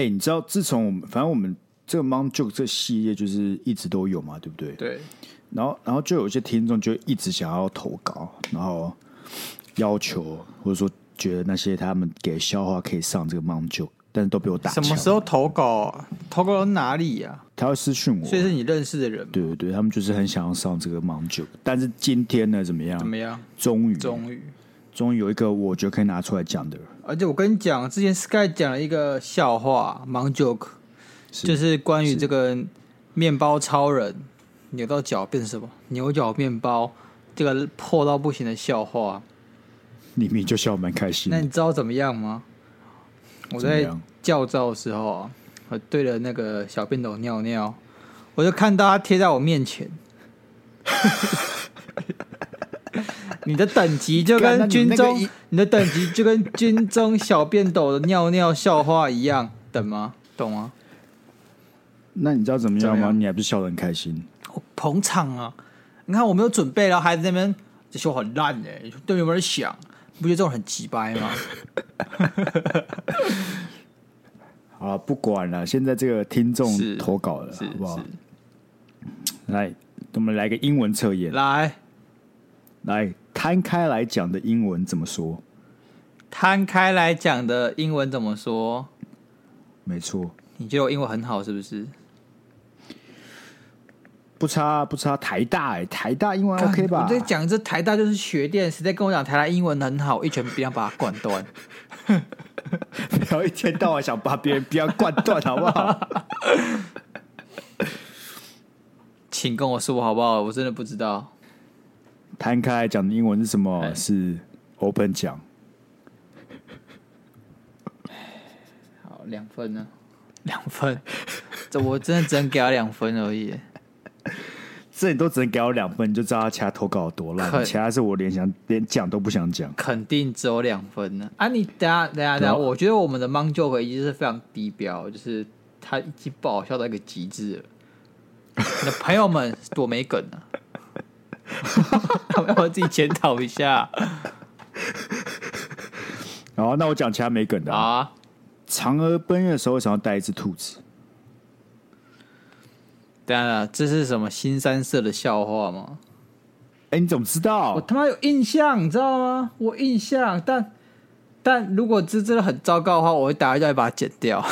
哎、欸，你知道自从我们反正我们这个 Mong Joke 这系列就是一直都有嘛，对不对？对。然后就有一些听众就一直想要投稿，然后要求或者说觉得那些他们给笑话可以上这个 Mong Joke， 但是都被我打枪。什么时候投稿、啊？投稿到哪里啊？他会私讯我，所以是你认识的人。对对对，他们就是很想要上这个 Mong Joke， 但是今天呢，怎么样？怎么样？终于有一个我觉得可以拿出来讲的了。而且我跟你讲，之前 Sky 讲了一个笑话 Mong Joke， 就是关于这个面包超人扭到脚变成什么牛角面包，这个破到不行的笑话。你明明就笑得蛮开心的。那你知道怎么样吗？我在教招的时候、啊，我对着那个小便斗尿尿，我就看到他贴在我面前。你的等级就跟军中，你的等级就跟军中小便斗的尿尿笑话一样，等吗？懂吗？那你知道怎么样吗？你还不是笑得很开心？我捧场啊！你看我没有准备，然后孩子那边这笑很烂哎、欸，对面有没有人想？不觉得这种很鸡掰吗？好了，不管了，现在这个听众投稿了，好不好？来，我们来个英文测验，来。摊开来讲的英文怎么说？摊开来讲的英文怎么说？没错。你觉得我英文很好是不是？不差，台大哎、欸，台大英文 OK 吧？我在讲这台大就是学店，谁在跟我讲台大英文很好，一拳不要把它灌断。不要一天到晚想把别人不要灌断，好不好？请跟我说好不好？我真的不知道。摊开来讲的英文是什么？欸、是 Open 讲。好，2分呢？2分，这我真的只能给他2分而已。这你都只能给我2分，你就知道他其他投稿有多烂。其他是我连讲都不想讲。肯定只有2分呢。啊，你等下，我觉得我们的 Mong Joke 已经是非常低标，就是他已经不好笑到一个极致了。你的朋友们多没梗啊！要不要自己检讨一下？好，那我讲其他没梗的啊。嫦娥奔月的时候，想要带一只兔子。等一下，这是什么新三色的笑话吗？哎、欸，你怎么知道？我他妈有印象，你知道吗？我印象，但如果这真的很糟糕的话，我会打一下把它剪掉。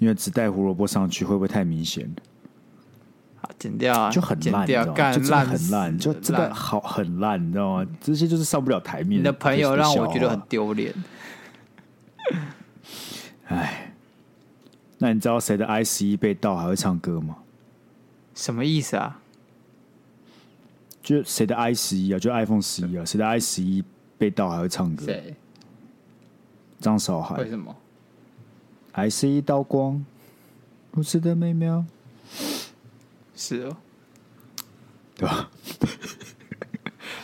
因为只带胡萝卜上去会不会太明显？剪掉啊，就很烂，你知道吗？就真的很烂，就真的好很烂，你知道吗？这些就是上不了台面。你的朋友让我觉得很丢脸。哎，那你知道谁的 ICE 被盗还会唱歌吗？什么意思啊？就谁的 ICE 啊，就 iPhone 11啊，谁的 ICE 被盗还会唱歌？谁？张韶涵。为什么？还是一道光，如此的美妙。是哦，对吧？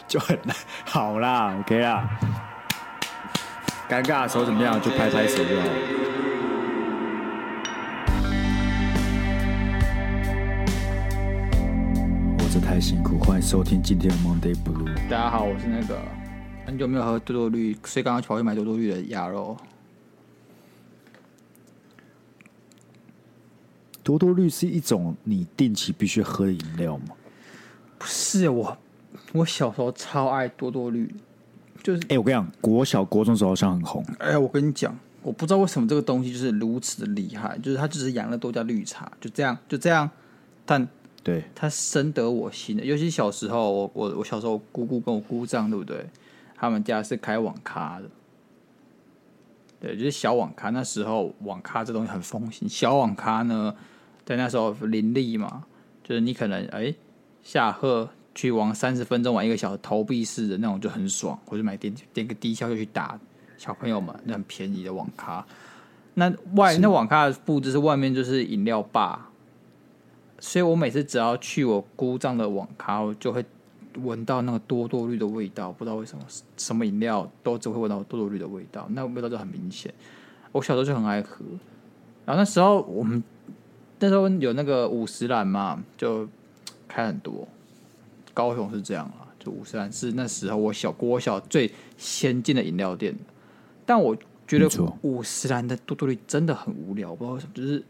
就很好啦 ，OK 啦。尴尬的时候怎么样？就拍拍手就好了。我这太辛苦，欢迎收听今天的 Monday Blue。大家好，我是那个很久没有喝多多绿，所以刚刚跑去买多多绿的鸭肉。多多绿是一种你定期必须喝的饮料吗？不是，我小时候超爱多多绿，就是我跟你讲，国小国中的时候好像很红。我跟你讲，我不知道为什么这个东西就是如此的厉害，就是它就是养乐多加绿茶，就这样，但对它深得我心的。尤其小时候，我小时候姑姑跟我姑丈对不对？他们家是开网咖的。对，就是小网咖，那时候网咖这东西很风行。小网咖呢，在那时候林立嘛，就是你可能下课去玩30分钟，玩1个小时，投币式的那种就很爽，或者买点个低消就去打小朋友们，那很便宜的网咖。那网咖的布置是外面就是饮料吧，所以我每次只要去我姑丈的网咖，我就会闻到那个多多绿的味道，不知道为什么，什么饮料都只会闻到多多绿的味道，那味道就很明显。我小时候就很爱喝，然后那时候我们那时候有那个50篮嘛，就开很多，高雄是这样啦，就543是那时候我国小最先进的饮料店。但我觉得543的多多绿真的很无聊，不知道为什么，就是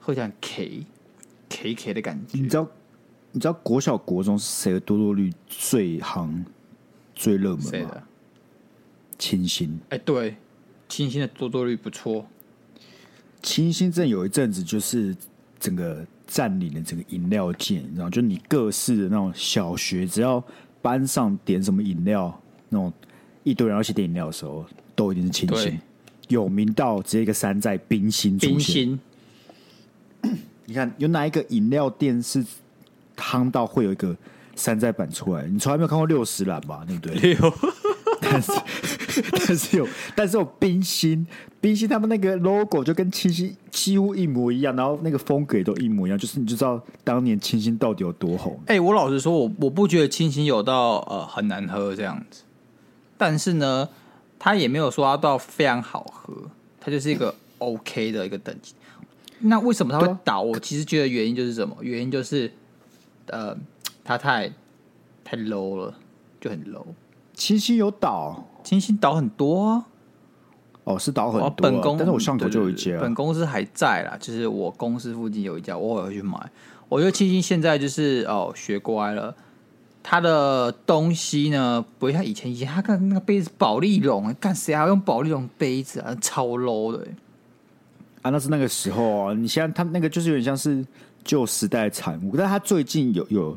喝起来很 K 的感觉。你知道国小国中是谁的多多绿最行最热门吗？谁的？清新。哎、欸，对，清新的多多绿不错。清新镇有一阵子就是整个占领了整个饮料界，你知道，就你各式的那种小学，只要班上点什么饮料，那种一堆人要去点饮料的时候，都一定是清新。有名到直接一个山寨冰心出现。冰心你看有哪一个饮料店是夯到会有一个山寨版出来？你从来没有看过60岚吧？对不对？有，但是有冰心他们那个 logo 就跟清新几乎一模一样，然后那个风格也都一模一样，就是你就知道当年清新到底有多红。哎、欸，我老实说，我不觉得清新有到很难喝这样子，但是呢，它也没有说它到非常好喝，它就是一个 OK 的一个等级。那为什么它会倒？我其实觉得原因就是什么？原因就是它太 low 了，就很 low。清新有倒，清新倒很多啊。哦，是倒很多、啊。本公，但是我巷口就有一家、啊，本公司还在啦，就是我公司附近有一家，我偶尔会去买。我觉得清新现在就是学乖了，它的东西呢不会像以前它看那个杯子保丽龙，干谁还要用保丽龙杯子啊？超 low 的、欸。啊，那是那个时候啊！你现在他那个就是有点像是旧时代的产物，但他最近有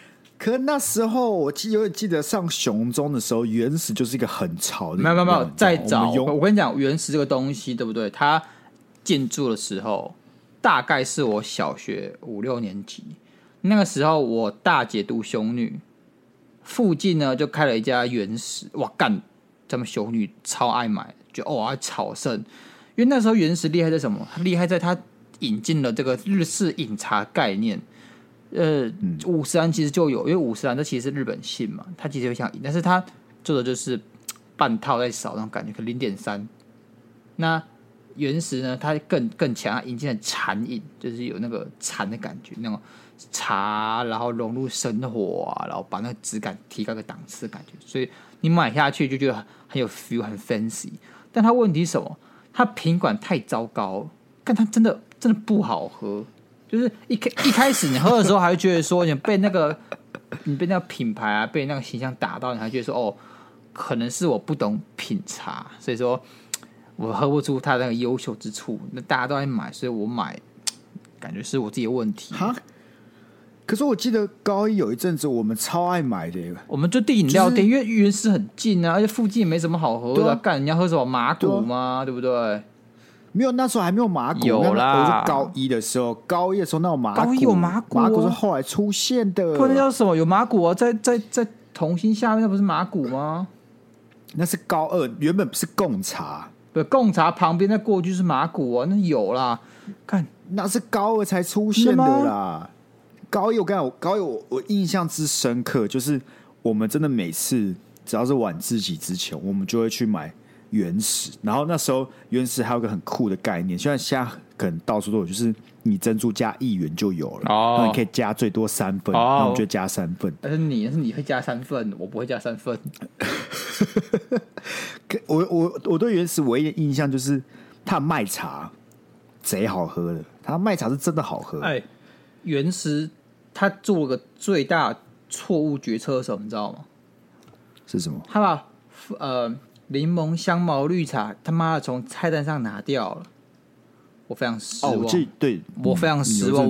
可那时候我有点记得上雄中的时候，原始就是一个很潮的。没有，再早我跟你讲，原始这个东西对不对？它进驻的时候，大概是我小学5、6年级，那个时候我大姐读雄女，附近呢就开了一家原始。哇干，咱们雄女超爱买，就还炒剩。因为那时候原始厉害在什么？厉害在它引进了这个日式饮茶概念。543其实就有，因为543这其实是日本姓嘛，他其实有想赢，但是他做的就是半套在少那种感觉，可 0.3。 那原始呢，他更强，他引进了禅饮，就是有那个禅的感觉，那种茶然后融入生活啊，然后把那个质感提高个档次的感觉，所以你买下去就觉得很有 feel， 很 fancy。 但他问题是什么？他品管太糟糕，但他真的不好喝，就是一开始你喝的时候还会觉得说你被那个品牌啊，被那个形象打到，你还觉得说可能是我不懂品茶，所以说我喝不出它那个优秀之处。那大家都在买，所以我买，感觉是我自己的问题。哈？可是我记得高一有一阵子我们超爱买的，我们就订饮料店，因为原始很近啊，而且附近也没什么好喝的，干人家喝什么麻古吗？对不对？没有，那时候还没有麻古，有啦。我是高一的时候那有麻古，高一有麻古，麻古是后来出现的。不然叫什么？有麻古啊，在同心下面那不是麻古吗？那是高二，原本是贡茶，对，贡茶旁边再过去是麻古啊，那有啦。看，那是高二才出现的啦。高一我跟你讲，高一我印象之深刻，就是我们真的每次只要是晚自习之前，我们就会去买原始。然后那时候原始还有一个很酷的概念，虽然现在可能到处都有，就是你珍珠加1元就有了，那你可以加最多3份，那我们就加3份。但是你会加3份，我不会加3份。我对原始唯一的印象就是他卖茶贼好喝的，他卖茶是真的好喝的。哎，原始他做了个最大错误决策，什么你知道吗？是什么？他把柠檬香茅绿茶他妈的从菜单上拿掉了，我非常失望。对，我非常失望。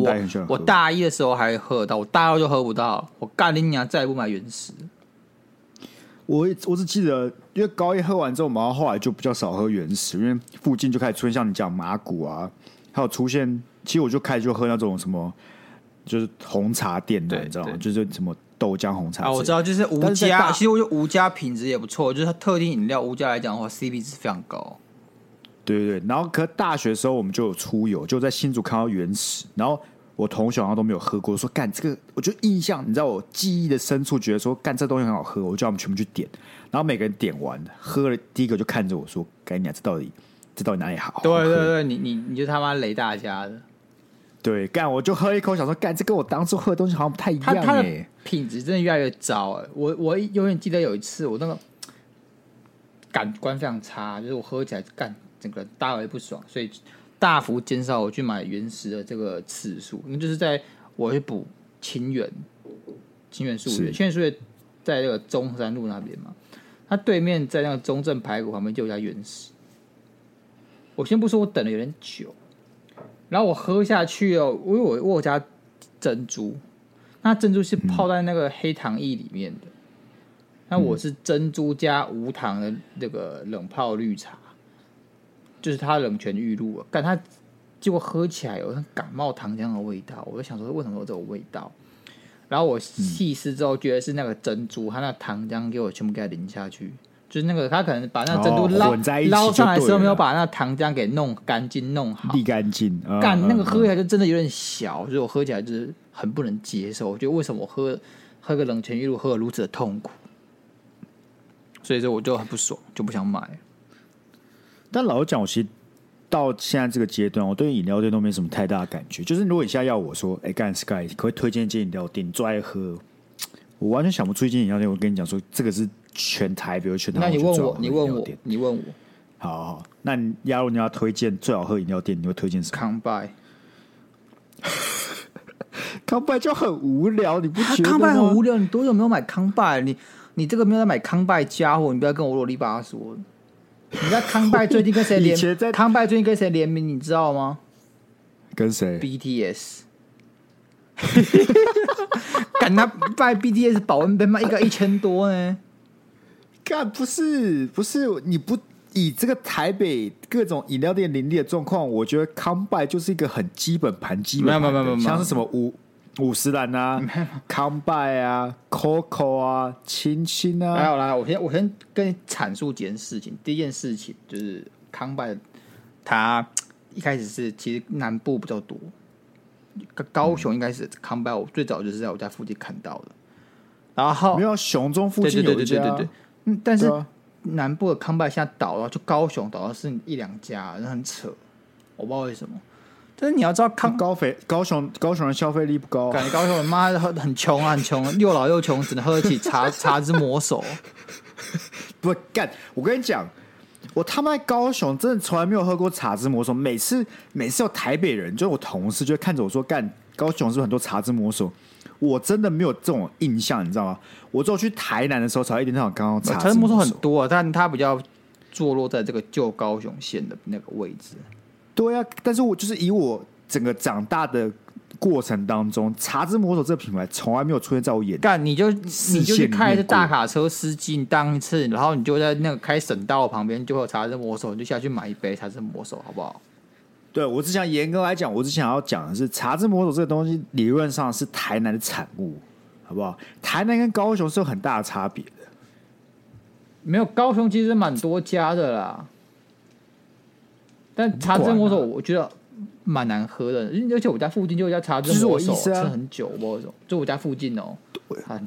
我大一的时候还喝到，我大二就喝不到。我干你娘，再也不买原始。我只记得，因为高一喝完之后，然后后来就比较少喝原始，因为附近就开始出现像你讲麻古啊，还有出现，其实我就开始就喝那种什么，就是红茶店的，你知道吗？就是什么豆浆红茶。我知道，就是吴家。其实我觉得吴家品质也不错，就是它特定饮料，吴家来讲的话 ，CP 值非常高。对对对，然后可大学的时候我们就有出游，就在新竹看到原始，然后我同学好像都没有喝过，说干这个，我就印象，你知道我记忆的深处觉得说干这东西很好喝，我叫我们全部去点，然后每个人点完喝了第一个就看着我说，干你啊，这到底哪里好？对对对，你就他妈雷大家的。对，干我就喝一口，想说干这跟我当初喝的东西好像不太一样耶。它的品质真的越来越糟哎，我永远记得有一次我那个感官非常差，就是我喝起来干整个大为不爽，所以大幅减少我去买原始的这个次数。那就是在我去补清源树园在那个中山路那边嘛，它对面在那个中正排骨旁边就有家原始。我先不说我等了有点久，然后我喝下去哦，因为我加珍珠，那珍珠是泡在那个黑糖液里面的，那我是珍珠加无糖的那个冷泡绿茶，就是它冷泉玉露了，但它结果喝起来有感冒糖浆的味道，我就想说为什么有这种味道，然后我细思之后觉得是那个珍珠，它那糖浆给我全部给它淋下去。就是那个，他可能把那个珍珠捞上来的时候，没有把那个糖浆给弄干净、弄好、沥干净。干那个喝起来就真的有点小，所以我喝起来就是很不能接受。我觉得为什么我喝个冷泉玉露喝得如此的痛苦，所以说我就很不爽，就不想买。但老实讲，我其实到现在这个阶段，我对饮料店都没什么太大的感觉。就是如果你现在要我说，哎，干 Sky 可不可以推荐一间饮料店，你最爱喝？我完全想不出一间饮料店，我跟你讲说，这个是全台，比如全台。那你问我，好，那你假如你要推荐最好喝饮料店，你会推荐什么？ Combine 就很无聊，你不觉得吗？ Combine 很无聊，你多久没有买 Combine？ 你这个没有在买 Combine 家伙，你不要跟我啰里吧嗦。你知道 Combine 最近跟谁联名？Combine 最近跟谁联名？你知道吗？跟谁 ？BTS。敢拿拜 BTS 保温杯卖一个1000多呢？干不是，你不以这个台北各种饮料店林立的状况，我觉得 Combine 就是一个很基本盘的，没有像是什么五十岚啊、Combine 啊、Coco 啊、青青啊。来，我先跟你阐述几件事情。第一件事情就是 Combine 它一开始是其实南部比较多。高雄应该是康拜，我最早就是在我家附近看到的。然后没有雄中附近有一家，对，但是南部的康拜现在倒了，就高雄倒了是1-2家，很扯，我不知道为什么。但是你要知道高雄人消费力不高，感觉高雄人妈很穷啊，很穷，又老又穷，只能喝起茶之魔手。不干，我跟你讲。我他妈在高雄真的从来没有喝过茶之魔手，每次有台北人，就是我同事就会看着我说：“干，高雄是不是很多茶之魔手？”我真的没有这种印象，你知道吗？我只有去台南的时候才一点点刚刚茶之魔手很多，但它比较坐落在这个旧高雄县的那个位置。对啊，但是我就是以我整个长大的过程当中，茶之魔手这个品牌从来没有出现在我眼里。干，你就去开一次大卡车司机，你当一次，然后你就在那个开省道旁边就会有茶之魔手，你就下去买一杯茶之魔手，好不好？对，我只想严格来讲，我只想要讲的是，茶之魔手这个东西理论上是台南的产物，好不好？台南跟高雄是有很大的差别的。没有，高雄其实蛮多家的啦，但茶之魔手我觉得。蛮难喝的，而且我家附近就有一家茶之魔手，吃很久，我不知道，就我家附近哦，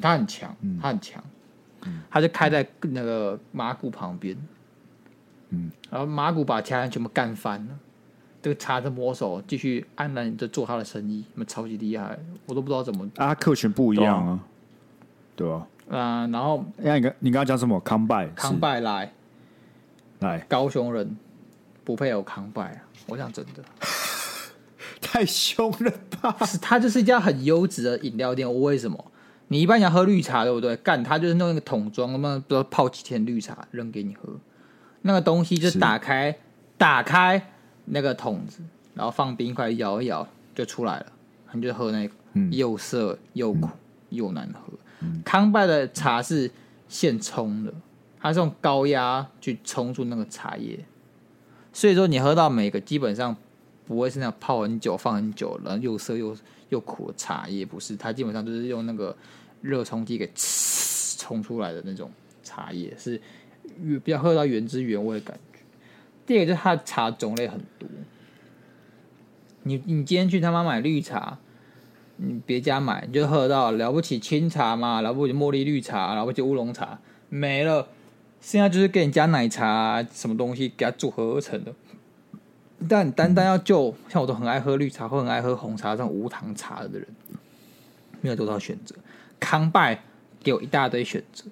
它很强，它很强，它就开在那个麻古旁边，然后麻古把其他人全部干翻了，这个茶之魔手继续安然的做他的生意，超级厉害，我都不知道怎么啊，客群不一样啊，对吧？然后你刚刚讲什么？Combine 来，高雄人不配有Combine啊，我讲真的。太凶了吧！它就是一家很优质的饮料店。我为什么？你一般要喝绿茶，对不对？干，它就是弄一个桶装，那么不知道泡几天绿茶扔给你喝。那个东西就打开那个桶子，然后放冰块摇一摇就出来了，你就喝那个，又涩又苦又难喝。Combine 的茶是现冲的，它是用高压去冲出那个茶叶，所以说你喝到每个基本上。不会是那样泡很久、放很久，然后又涩又苦的茶叶，不是？它基本上就是用那个热冲机给冲出来的那种茶叶，是比较喝到原汁原味的感觉。第一个就是它的茶种类很多，你今天去他妈买绿茶，你别家买，你就喝到了不起清茶嘛，了不起茉莉绿茶，了不起乌龙茶，没了，现在就是给你加奶茶、啊、什么东西给它组合而成的。但你单单要就像我都很爱喝绿茶或很爱喝红茶这种无糖茶的人，没有多少选择。康拜给我一大堆选择，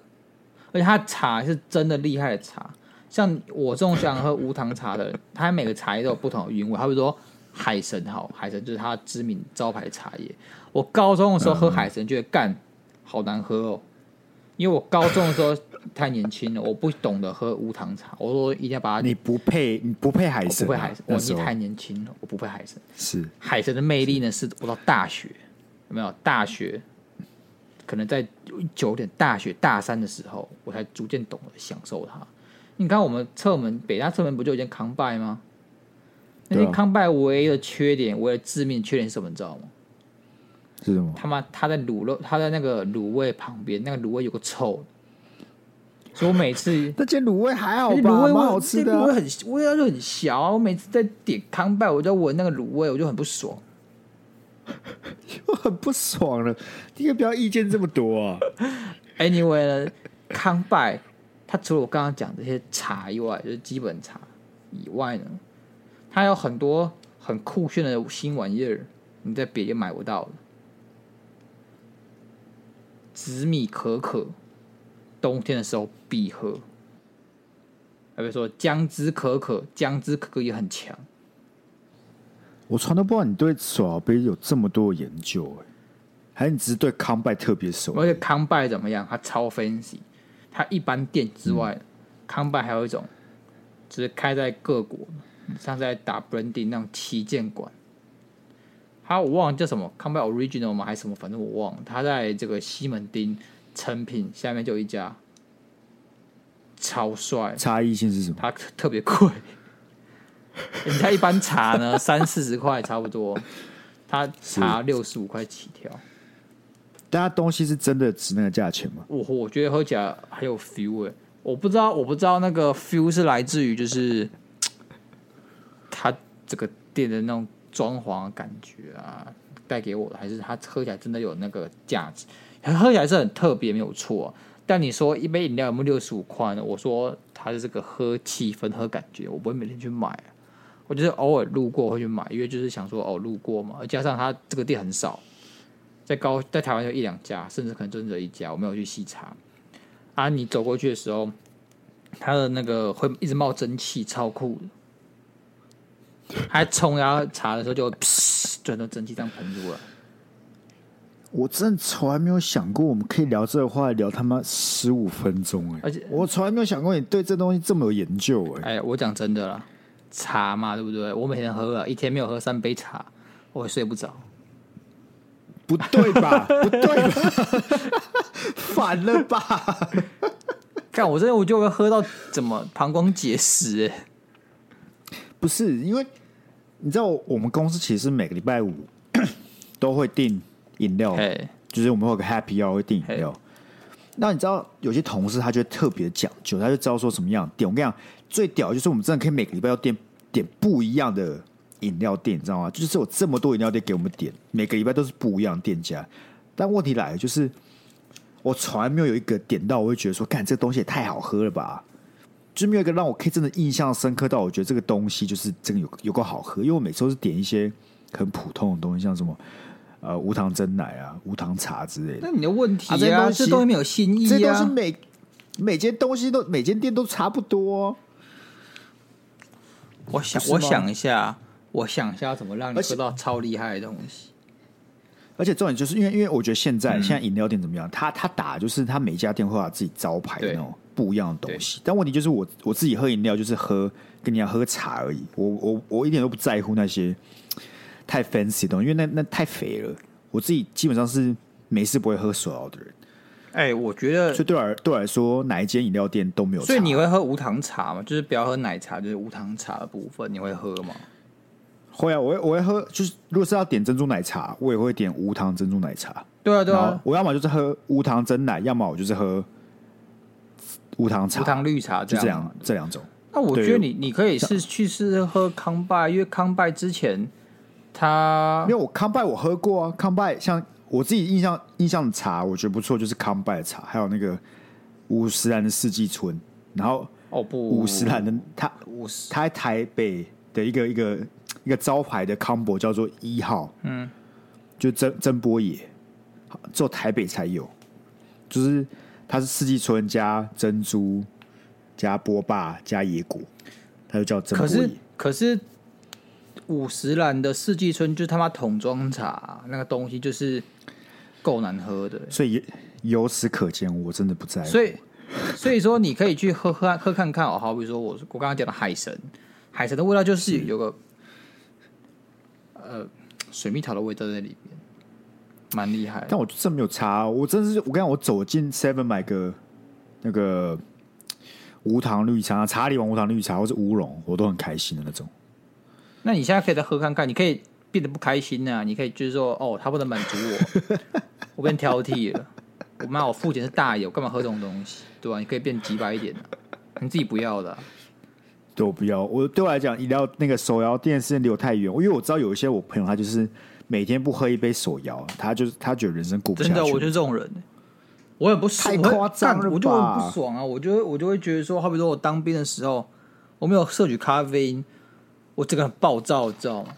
而且它茶是真的厉害的茶。像我这种想喝无糖茶的人，它每个茶叶都有不同的韵味。他比如说海神好，海神就是它知名招牌茶叶。我高中的时候喝海神，觉得干好难喝哦，因为我高中的时候太年轻了，我不懂得喝无糖茶。我说一定要把它，你不配海神、啊，我不配海神，我是太年轻了，我不配海神。是海神的魅力呢，是我到大学有没有？大学可能在9点，大学大三的时候，我才逐渐懂得享受它。你看我们侧门北大侧门不就有一间康拜吗？那间康拜唯一的缺点，唯一的致命缺点是什么？你知道吗？是什么？他妈他在卤肉，他在那个卤味旁边，那个卤味有个臭。所以我每次那间卤味还好吧，蛮好吃的、啊。卤味很味道就很小、啊，我每次在点康拜，我就闻那个卤味，我就很不爽。我很不爽了，你也不要意见这么多啊。Anyway 呢，康拜它除了我刚刚讲这些茶以外，就是基本茶以外呢，它有很多很酷炫的新玩意儿，你在别人买不到的。紫米可可。冬天的时候必喝，还别说姜汁可可，姜汁可可也很强。我从来都不知道你对手摇杯有这么多的研究、欸，还是你只是对康拜特别熟、欸？而且康拜怎么样？它超 fancy， 它一般店之外，康拜还有一种，就是开在各国，像在打 branding 那种旗舰馆。它我忘了叫什么 ，Combine Original 吗？还是什么？反正我忘了。它在这个西门町。成品下面就有一家，超帅。差异性是什么？它特别贵。人家一般茶呢，30-40块差不多，它茶65块起跳。但它东西是真的值那个价钱吗？我觉得喝起来很有 feel 哎、欸，我不知道那个 feel 是来自于就是它这个店的那种装潢的感觉啊，带给我的，还是它喝起来真的有那个价值。喝起来是很特别，没有错、啊。但你说一杯饮料有没有65块呢？我说它是这个喝气氛、喝感觉，我不会每天去买、啊。我就是偶尔路过会去买，因为就是想说哦，路过嘛。加上它这个店很少，在台湾就1-2家，甚至可能真的一家，我没有去细查。啊，你走过去的时候，它的那个会一直冒蒸汽，超酷的。还冲压茶的时候就，就很多蒸汽这样喷出来。我真的从来没有想过，我们可以聊这个话聊他妈15分钟哎、欸！而且我从来没有想过你对这东西这么有研究哎、欸！我讲真的啦，茶嘛对不对？我每天喝啊，一天没有喝3杯茶，我睡不着。不对吧？不对吧？反了吧？看我真的，我就会喝到怎么膀胱结石哎、欸！不是因为你知道，我们公司其实每个礼拜5都会订。饮料、hey. 就是我们会有个 happy hour 会订饮料。Hey. 那你知道有些同事他就会特别讲究，他就知道说什么样的店。我跟你讲，最屌的就是我们真的可以每个礼拜要点不一样的饮料店，你知道吗？就是有这么多饮料店给我们点，每个礼拜都是不一样的店家。但问题来了，就是我从来没有一个点到我会觉得说，干这个东西也太好喝了吧，就是没有一个让我可以真的印象深刻到我觉得这个东西就是真的有够好喝。因为我每次都是点一些很普通的东西，像什么。无糖珍奶啊，无糖茶之类的。那你的问题啊，这东西没有新意啊。这都是每间店都差不多、哦。我想一下，怎么让你喝到超厉害的东西。而且重点就是因为我觉得现在饮料店怎么样，他打就是他每家店会有自己招牌的那种不一样的东西。但问题就是我自己喝饮料就是跟你讲喝茶而已，我一点都不在乎那些。太 fancy 的东西，因为那太肥了。我自己基本上是没事不会喝手摇的人。欸，我觉得，所以对我来说，哪一间饮料店都没有茶。所以你会喝无糖茶吗？就是不要喝奶茶，就是无糖茶的部分，你会喝吗？会啊，我会喝。就是如果是要点珍珠奶茶，我也会点无糖珍珠奶茶。对啊。我要么就是喝无糖珍奶，要么我就是喝无糖茶、无糖绿茶，就这样这两种。那我觉得你可以是去试喝康拜，因为康拜之前他没有，我康拜我喝过啊，康拜像我自己印象的茶我觉得不错，就是康拜的茶，还有那个五十岚的四季春，然后五十岚的他在台北的一个招牌的 combo 叫做一号，嗯，就真波野，只有台北才有，就是它是四季春加珍珠加波霸加野果，它就叫真波野。可是五十岚的四季春就是他妈桶装茶那个东西就是够难喝的，所以由此可见我真的不在乎。所以说你可以去喝看看哦，好比说我刚刚讲的海神的味道就是有个水蜜桃的味道在里面，蛮厉害的。但我真没有差，我真的是我刚刚我走进 Seven 买个那个无糖绿茶，茶里王无糖绿茶或是乌龙，我都很开心的那种。那你现在可以再喝看看，你可以变得不开心啊，你可以就是说哦，他不能满足我，我变挑剔了，我妈我父亲是大爷，我干嘛喝这种东西，对吧？你可以变直白一点啊，你自己不要的啊。对，我不要。对我来讲，饮料那个手摇店是留太远，因为我知道有一些我朋友他就是每天不喝一杯手摇，他觉得人生过不下去。真的，我就是这种人，我很不爽，太夸张了吧？我就很不爽啊！我就会觉得说，好比说我当兵的时候，我没有摄取咖啡因，我这个很暴躁，你知道吗？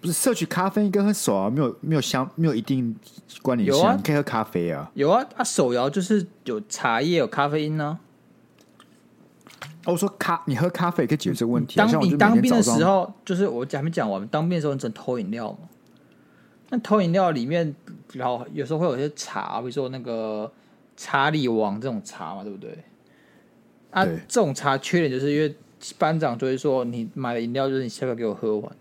不是摄取咖啡因跟喝手摇没有一定关联性，啊，你可以喝咖啡啊。有啊，手摇就是有茶叶有咖啡因啊。我说你喝咖啡可以解决这个问题，啊。你当兵的时候，就是我还没讲完，当兵的时候你只能偷饮料嘛。那偷饮料里面，然后有时候会有些茶，比如说那个查理王这种茶嘛，对不对？啊，这种茶缺点就是因为班长就会说，你买的饮料就是你下课给我喝完。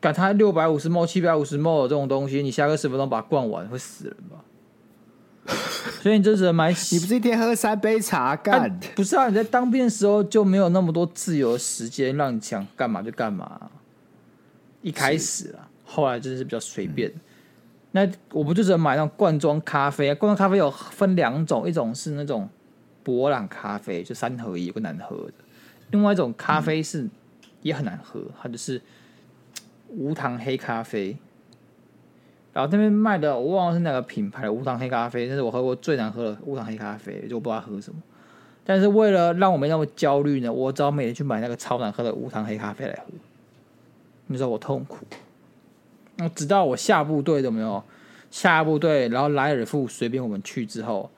干他650ml、750ml 这种东西，你下课10分钟把它灌完，会死人吧？所以你就只能买，你不是一天喝3杯茶干，啊？不是啊，你在当兵的时候就没有那么多自由的时间，让你想干嘛就干嘛，啊。一开始啊，后来真的是比较随便，嗯。那我们就只能买那种罐装咖啡啊，罐装咖啡有分2种，一种是那种伯朗咖啡，就3合1，有个难喝的；另外一种咖啡是，嗯，也很难喝，它就是无糖黑咖啡。然后那边卖的我忘了是哪个品牌的无糖黑咖啡，那是我喝过最难喝的无糖黑咖啡，就我不知道喝什么。但是为了让我没那么焦虑呢，我只好每天去买那个超难喝的无糖黑咖啡来喝。你知道我痛苦。直到我下部队有没有？下部队，然后莱尔富随便我们去之后，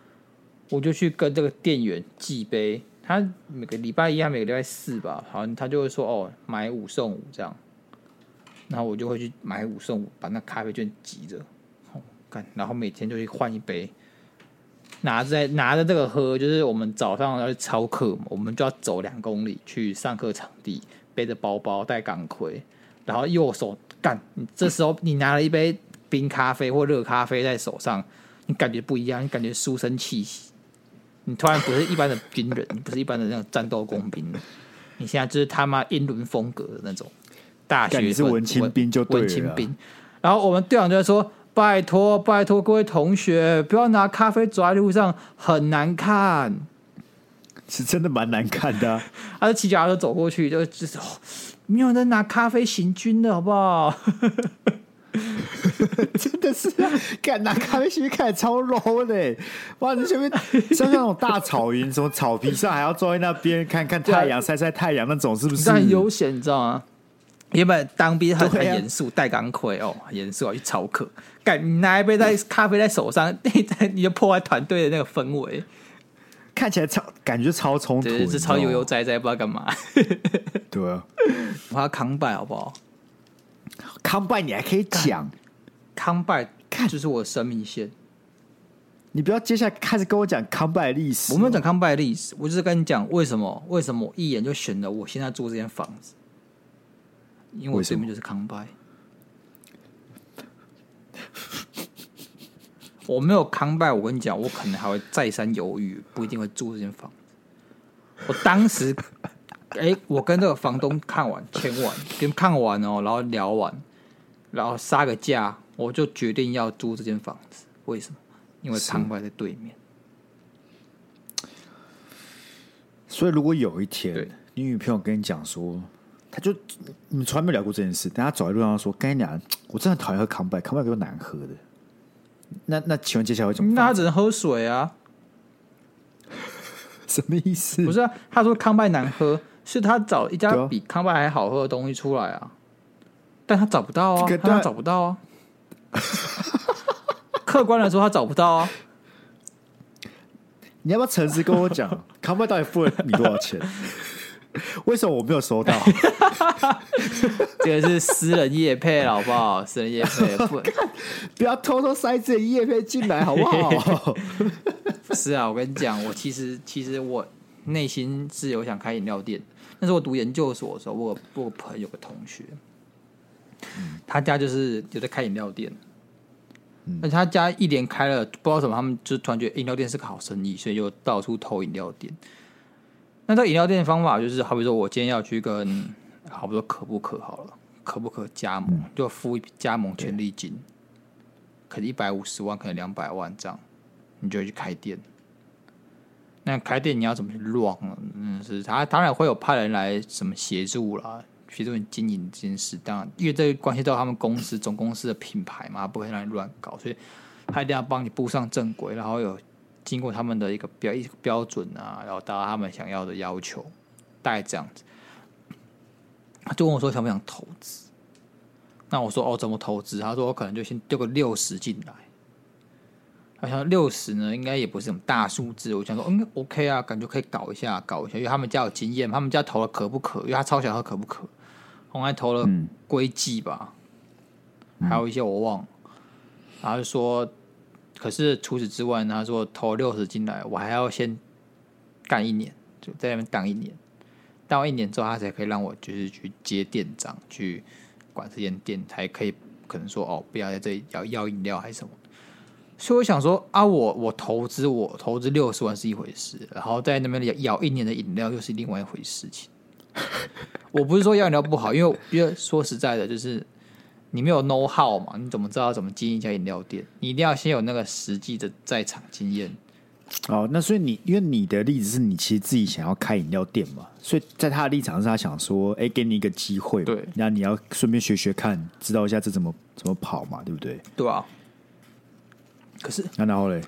我就去跟这个店员寄杯。他每个礼拜一还每个礼拜四吧，好像他就会说哦，买5送5这样。然后我就会去买5送5，把那咖啡券集着，然后每天就去换一杯，拿着这个喝。就是我们早上要去操课嘛，我们就要走2公里去上课场地，背着包包带钢盔，然后右手干。这时候你拿了一杯冰咖啡或热咖啡在手上，你感觉不一样，你感觉书生气息，你突然不是一般的军人，不是一般的那种战斗工兵，你现在就是他妈英伦风格的那种。大学你是文青兵就对了，文青兵。然后我们队长就在说：“拜托，拜托各位同学，不要拿咖啡走在路上，很难看。”是真的蛮难看的，啊。他就骑脚踏车走过去，就是哦，没有人在拿咖啡行军的好不好？真的是，敢拿咖啡行军，看起来超 low 的，欸。哇，你前面像那种大草原，什么草皮上还要坐在那边看看太阳，晒晒太阳那种，是不是？很悠闲，你知道吗？原本当兵很严肃，戴钢盔哦，严肃要去操课。你拿一杯咖啡在手上，你就破坏团队的那个氛围，看起来感觉超冲突，对，是超悠悠哉哉，不知道干嘛。对啊，我要康拜好不好？康拜你还可以讲，康拜就是我的生命线。你不要接下来开始跟我讲康拜的历史，哦。我没有讲康拜的历史，我就是跟你讲为什么我一眼就选了我现在住这间房子。因为我对面就是康拜，我没有康拜，我跟你讲，我可能还会再三犹豫，不一定会住这间房子。我当时，我跟这个房东看完哦，然后聊完，然后杀个价，我就决定要租这间房子。为什么？因为康拜在对面。所以如果有一天你女朋友跟你讲说，他就你们从来没有聊过这件事，但他走在路上说，跟你讲，我真的讨厌喝Combine给我难喝的。那请问接下来会怎么办？那他只能喝水啊。什么意思？不是啊，他说Combine难喝，是他找一家比Combine还好喝的东西出来啊，但他找不到啊，他找不到啊。客观来说，他找不到啊。你要不要诚实跟我讲，Combine到底付了你多少钱？为什么我没有收到？这个是私人业配了，好不好？私人业配，不要偷偷塞自己业配进来，好不好？是啊，我跟你讲，我其实我内心是有想开饮料店。那时候我读研究所的时候，我朋友有个同学，他家就是有在开饮料店，而且他家一连开了不知道什么，他们就突然觉得饮料店是个好生意，所以就到处投饮料店。那这饮料店的方法就是，好比说，我今天要去跟，好比说可不可好了，可不可加盟，就付加盟权利金，可能150万，可能200万这样，你就会去开店。那开店你要怎么去乱呢？是他当然会有派人来什么协助啦，协助你经营这件事。当然，因为这关系到他们公司总公司的品牌嘛，不会让你乱搞，所以他一定要帮你步上正轨，然后有。经过他们的一个标准啊，然后达到他们想要的要求，大概这样子。他就问我说想不想投资？那我说哦，怎么投资？他说我可能就先丢个60进来。他想60呢，应该也不是什么大数字。我想说嗯 ，OK 啊，感觉可以搞一下，因为他们家有经验，他们家投了可不可？因为他超想喝可不可，后来投了龟记吧，还有一些我忘了。然后就说。可是除此之外呢，他说投60进来，我还要先干一年，就在那边当一年，当一年之后，他才可以让我就是去接店长，去管这间店，才可以可能说哦，不要在这里要饮料还是什么。所以我想说啊，我投资60万是一回事，然后在那边要一年的饮料又是另外一回事情。我不是说要饮料不好，因为说实在的，就是。你没有 know how 嘛？你怎么知道怎么经营一家饮料店？你一定要先有那个实际的在场经验。哦，那所以你因为你的例子是你其实自己想要开饮料店嘛，所以在他的立场上，他想说，哎，给你一个机会，对，那你要顺便学学看，知道一下这怎么跑嘛，对不对？对啊。可是那然后嘞，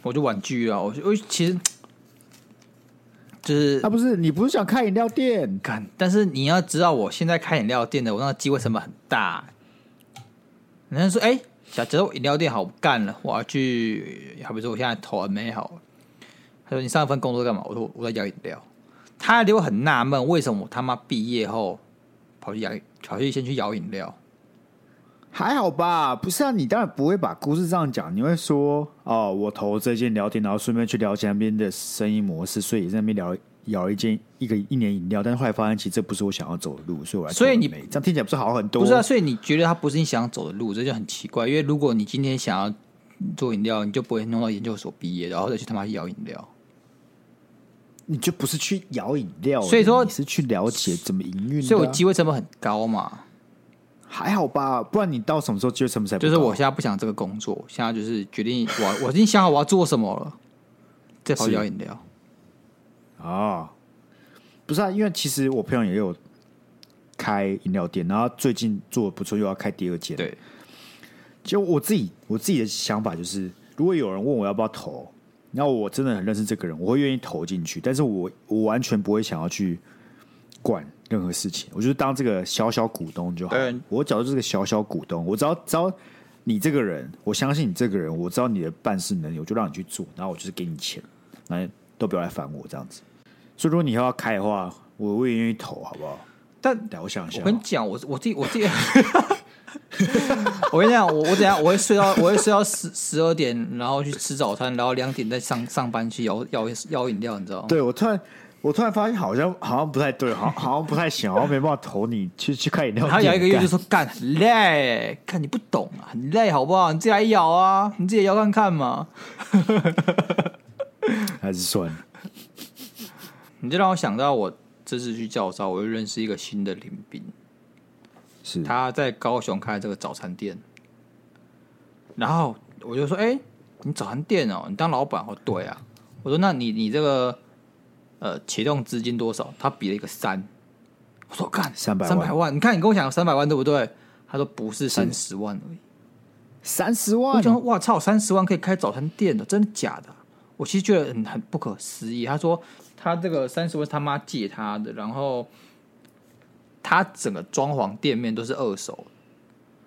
我就婉拒啊！我其实就是，不是你不是想开饮料店，但是你要知道，我现在开饮料店的，我那个机会成本很大。人家说：“哎、欸，小哲，我饮料店好干了，我要去。好比说，我现在投 MA 好了。”他说：“你上一份工作干嘛？”我说：“我在摇饮料。”他就很纳闷，为什么我他妈毕业后跑去先去摇饮料？还好吧，不是啊？你当然不会把故事这样讲，你会说：“哦，我投这间聊天，然后顺便去了解那边的生意模式，所以也在那边摇一年饮料，但是后来发现其实这不是我想要走的路，所以我来投了没。所以你这样听起来不是好很多？不是啊，所以你觉得它不是你想要走的路，这就很奇怪。因为如果你今天想要做饮料，你就不会弄到研究所毕业，然后再去他妈摇饮料，你就不是去摇饮料，所以说你是去了解怎么营运、啊。所以我机会成本很高嘛，还好吧？不然你到什么时候机会成本才不高？就是我现在不想这个工作，现在就是决定我已经想好我要做什么了，再跑去摇饮料。哦，不是啊，因为其实我朋友也有开饮料店，然后最近做的不错，又要开第二间。对，就我自己的想法就是，如果有人问我要不要投，那我真的很认识这个人，我会愿意投进去，但是我完全不会想要去管任何事情，我就是当这个小小股东就好。我假如就是个小小股东，我只要你这个人，我相信你这个人，我知道你的办事能力，我就让你去做，然后我就是给你钱，来都不要来烦我这样子。所以如果你要开的话，我也愿意投，好不好？但我想一下，我跟你讲，我自己，我跟你讲，我等一下我会睡到12点，然后去吃早餐，然后2点再上班去摇饮料，你知道吗？对，我突然发现好像不太对，好像不太行，好像没办法投你去开饮料店。他摇一个月就说干很累，看你不懂啊，很累好不好？你自己来摇啊，你自己摇看看嘛。还是算了。你就让我想到，我这次去教招，我又认识一个新的林兵，是他在高雄开这个早餐店，然后我就说：“哎、欸，你早餐店哦，你当老板哦？”对啊，我说：“那你这个启动资金多少？他比了一个3，我说干300万，你看你跟我讲300万对不对？他说不是30万而已，30万，我讲哇操，30万可以开早餐店的，真的假的？我其实觉得很不可思议。他说他这个30万是他妈借他的，然后他整个装潢店面都是二手的。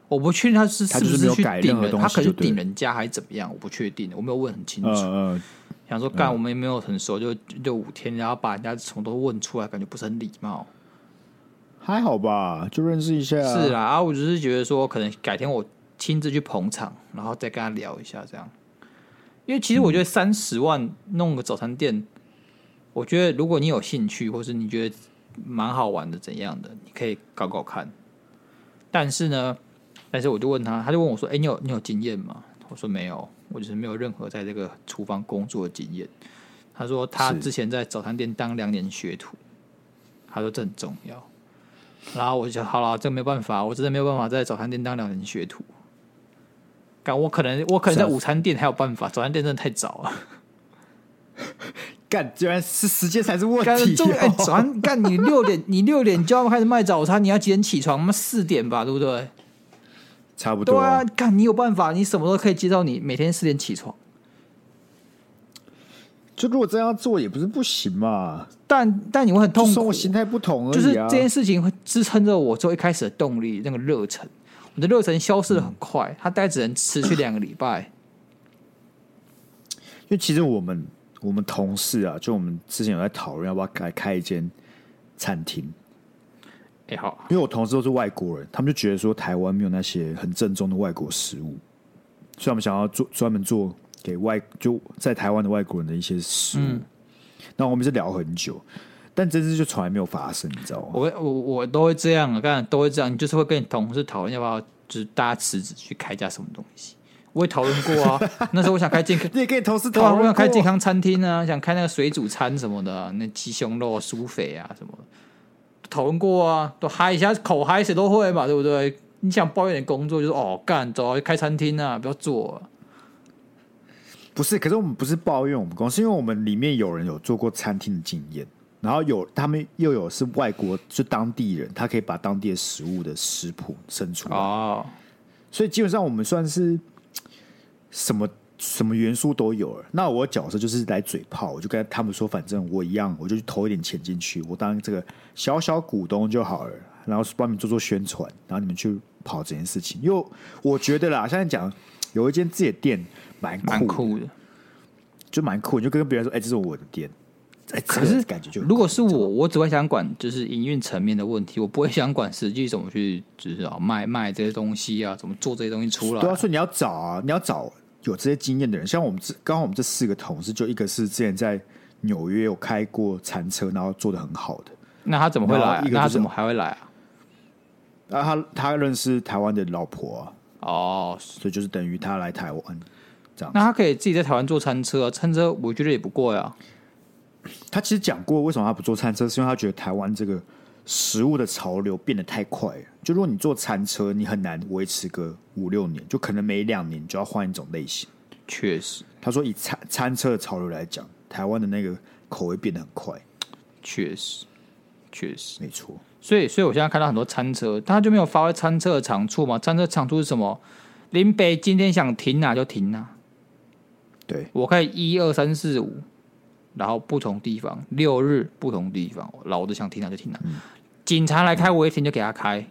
我不确定他是不是去顶人，他可能顶人家还是怎么样，我不确定，我没有问很清楚。想说干，我们也没有很熟，就5天，然后把人家什么都问出来，感觉不是很礼貌。还好吧，就认识一下。是啦，啊，我只是觉得说，可能改天我亲自去捧场，然后再跟他聊一下这样。因为其实我觉得30万弄个早餐店，我觉得如果你有兴趣，或是你觉得蛮好玩的怎样的，你可以搞搞看。但是呢？但是我就问他，他就问我说：“哎、欸，你有经验吗？”我说：“没有，我就是没有任何在这个厨房工作的经验。”他说：“他之前在早餐店当2年学徒。”他说：“这很重要。”然后我就想：“好了，这没办法，我真的没有办法在早餐店当2年学徒。干，我可能在午餐店还有办法，早餐店真的太早了。干，居然是时间才是问题、哦。哎、欸，早餐干你六点就要开始卖早餐，你要几点起床？妈4点吧，对不对？”差不多对啊，干你有办法，你什么都可以接到你每天4点起床。就如果这样做也不是不行嘛，但你会很痛苦，就我心态不同而已、啊。就是这件事情会支撑着我做一开始的动力，那个热忱，我的热忱消失的很快，它大概只能持续2个礼拜。因为其实我们同事啊，就我们之前有在讨论要不要来开一间餐厅。欸、好，因为我同事都是外国人，他们就觉得说台湾没有那些很正宗的外国食物，所以他们想要专门做给就在台湾的外国人的一些食物。那我们是聊很久，但这次就从来没有发生，你知道吗？我都会这样，刚才都会这样，你就是会跟你同事讨论要不要，就是大家辞职去开一家什么东西。我也讨论过啊，那时候我想开健康，你也跟你同事讨论过，我想开健康餐厅啊，想开那个水煮餐什么的，那鸡胸肉、酥肥啊什么的。讨论过啊，都嗨一下，口嗨谁都会嘛，对不对？你想抱怨点工作，就是哦干，走啊，开餐厅啊，不要做、啊。不是，可是我们不是抱怨我们公司，因为我们里面有人有做过餐厅的经验，然后他们又有是外国就当地人，他可以把当地的食物的食谱生出来、哦、所以基本上我们算是什么元素都有了。那我的角色就是来嘴炮，我就跟他们说，反正我一样，我就去投一点钱进去，我当这个小小股东就好了，然后帮你们做宣传，然后你们去跑这件事情。因为我觉得啦，现在讲有一间自己的店蛮酷的，就蛮酷，你就跟别人说，哎、欸，这是我的店。欸、可是感觉就如果是我只会想管就是营运层面的问题，我不会想管实际怎么去就是、啊、卖这些东西啊，怎么做这些东西出来。对啊，所以你要找。有这些经验的人，像我们刚刚我们这4个同事，就一个是之前在纽约有开过餐车，然后做得很好的，那他怎么会来、啊？那他怎么还会来啊？啊他认识台湾的老婆啊，哦，所以就是等于他来台湾这样。那他可以自己在台湾做餐车、啊，餐车我觉得也不过呀、啊。他其实讲过为什么他不做餐车，是因为他觉得台湾这个食物的潮流变得太快了，就如果你做餐车，你很难维持个5-6年，就可能每2年就要换一种类型。确实，他说以餐车的潮流来讲，台湾的那个口味变得很快。确实，没错。所以我现在看到很多餐车，他就没有发挥餐车的长处嘛？餐车长处是什么？林北今天想停哪就停哪。对，我可以1、2、3、4、5，然后不同地方，6日不同地方，老子想停哪就停哪。警察来开，我一停就给他开。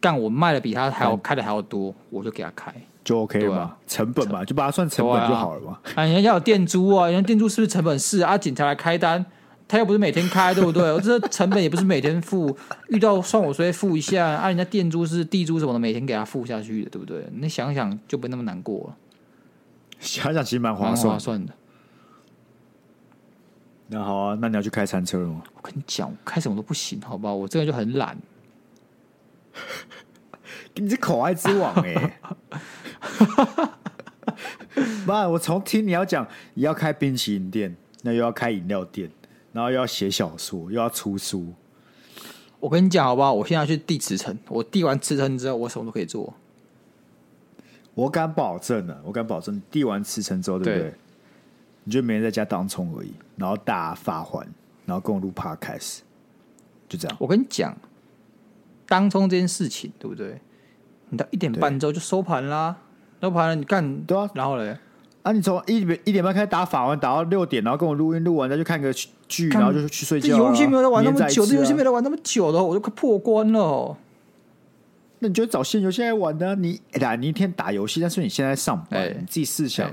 干我卖的比他还要开的还要多，我就给他开，就 OK 了嘛、啊，成本嘛，就把它算成本就好了嘛。啊，人家要有店租啊，人家店租是不是成本是啊？警察来开单，他又不是每天开，对不对？我这成本也不是每天付，遇到算我随付一下啊。人家店租是地租什么的，每天给他付下去的，对不对？你想想就不那么难过了。想想其实蛮划算的。那好啊，那你要去开餐车了吗？我跟你讲，我开什么都不行，好不好？我这个就很懒。你是口爱之王哎、欸！妈，我从听你要讲，你要开冰淇淋店，那又要开饮料店，然后又要写小说，又要出书。我跟你讲，好不好？我现在要去递辞呈，我递完辞呈之后，我什么都可以做。我敢保证，递完辞呈之后，对不对？你就每天在家当冲而已，然后大发还，然后跟我录 podcast， 就这样。我跟你讲，当冲这件事情对不对？你到1点半之后就收盘啦，收盘了你干对啊，然后嘞啊，你从1点半开始打法玩，打到6点，然后跟我录音，录完再去看个剧，然后就去睡觉了。这游戏没有在玩那么久，的，我就快破关了哦。那你就找新游戏来玩呢？你一天打游戏，但是你现在上班，你自己试想，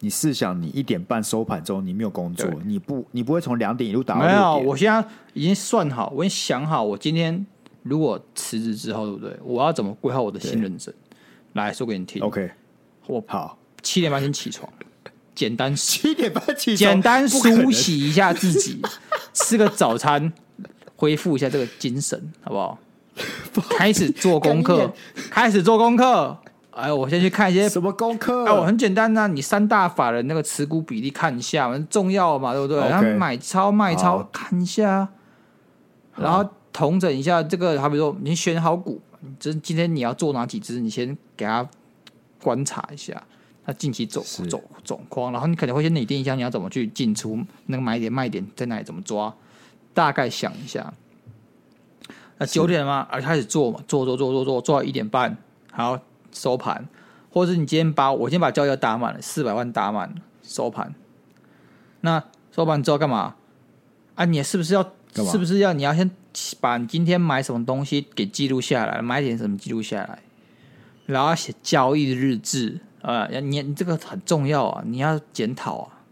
你试想，你1点半收盘之后，你没有工作，你不会从2点一路打到6点。没有，我现在已经算好，我已经想好，我今天如果辞职之后，对不对？我要怎么规划我的新人生？来说给你听。OK， 我好，7点半先起床，简单7点半起床，简单梳洗一下自己，吃个早餐，恢复一下这个精神，好不好？开始做功课，哎，我先去看一些什么功课？哎，我很简单啊，你3大法人那个持股比例看一下，很重要嘛，对不对？ Okay. 然后买超卖超看一下，然后统整一下这个，好比说你选好股，今天你要做哪几只，你先给它观察一下，它近期走框，然后你可能会先拟定一下你要怎么去进出，那个买点卖点在哪里怎么抓，大概想一下。9点嘛，开始做嘛，做到1点半，好收盘，或者是你今天我今天把交易打满了，400万打满了，收盘。那收盘之后干嘛？啊，你是不是要你要先把你今天买什么东西给记录下来，买点什么记录下来，然后写交易日志啊，你这个很重要啊，你要检讨啊，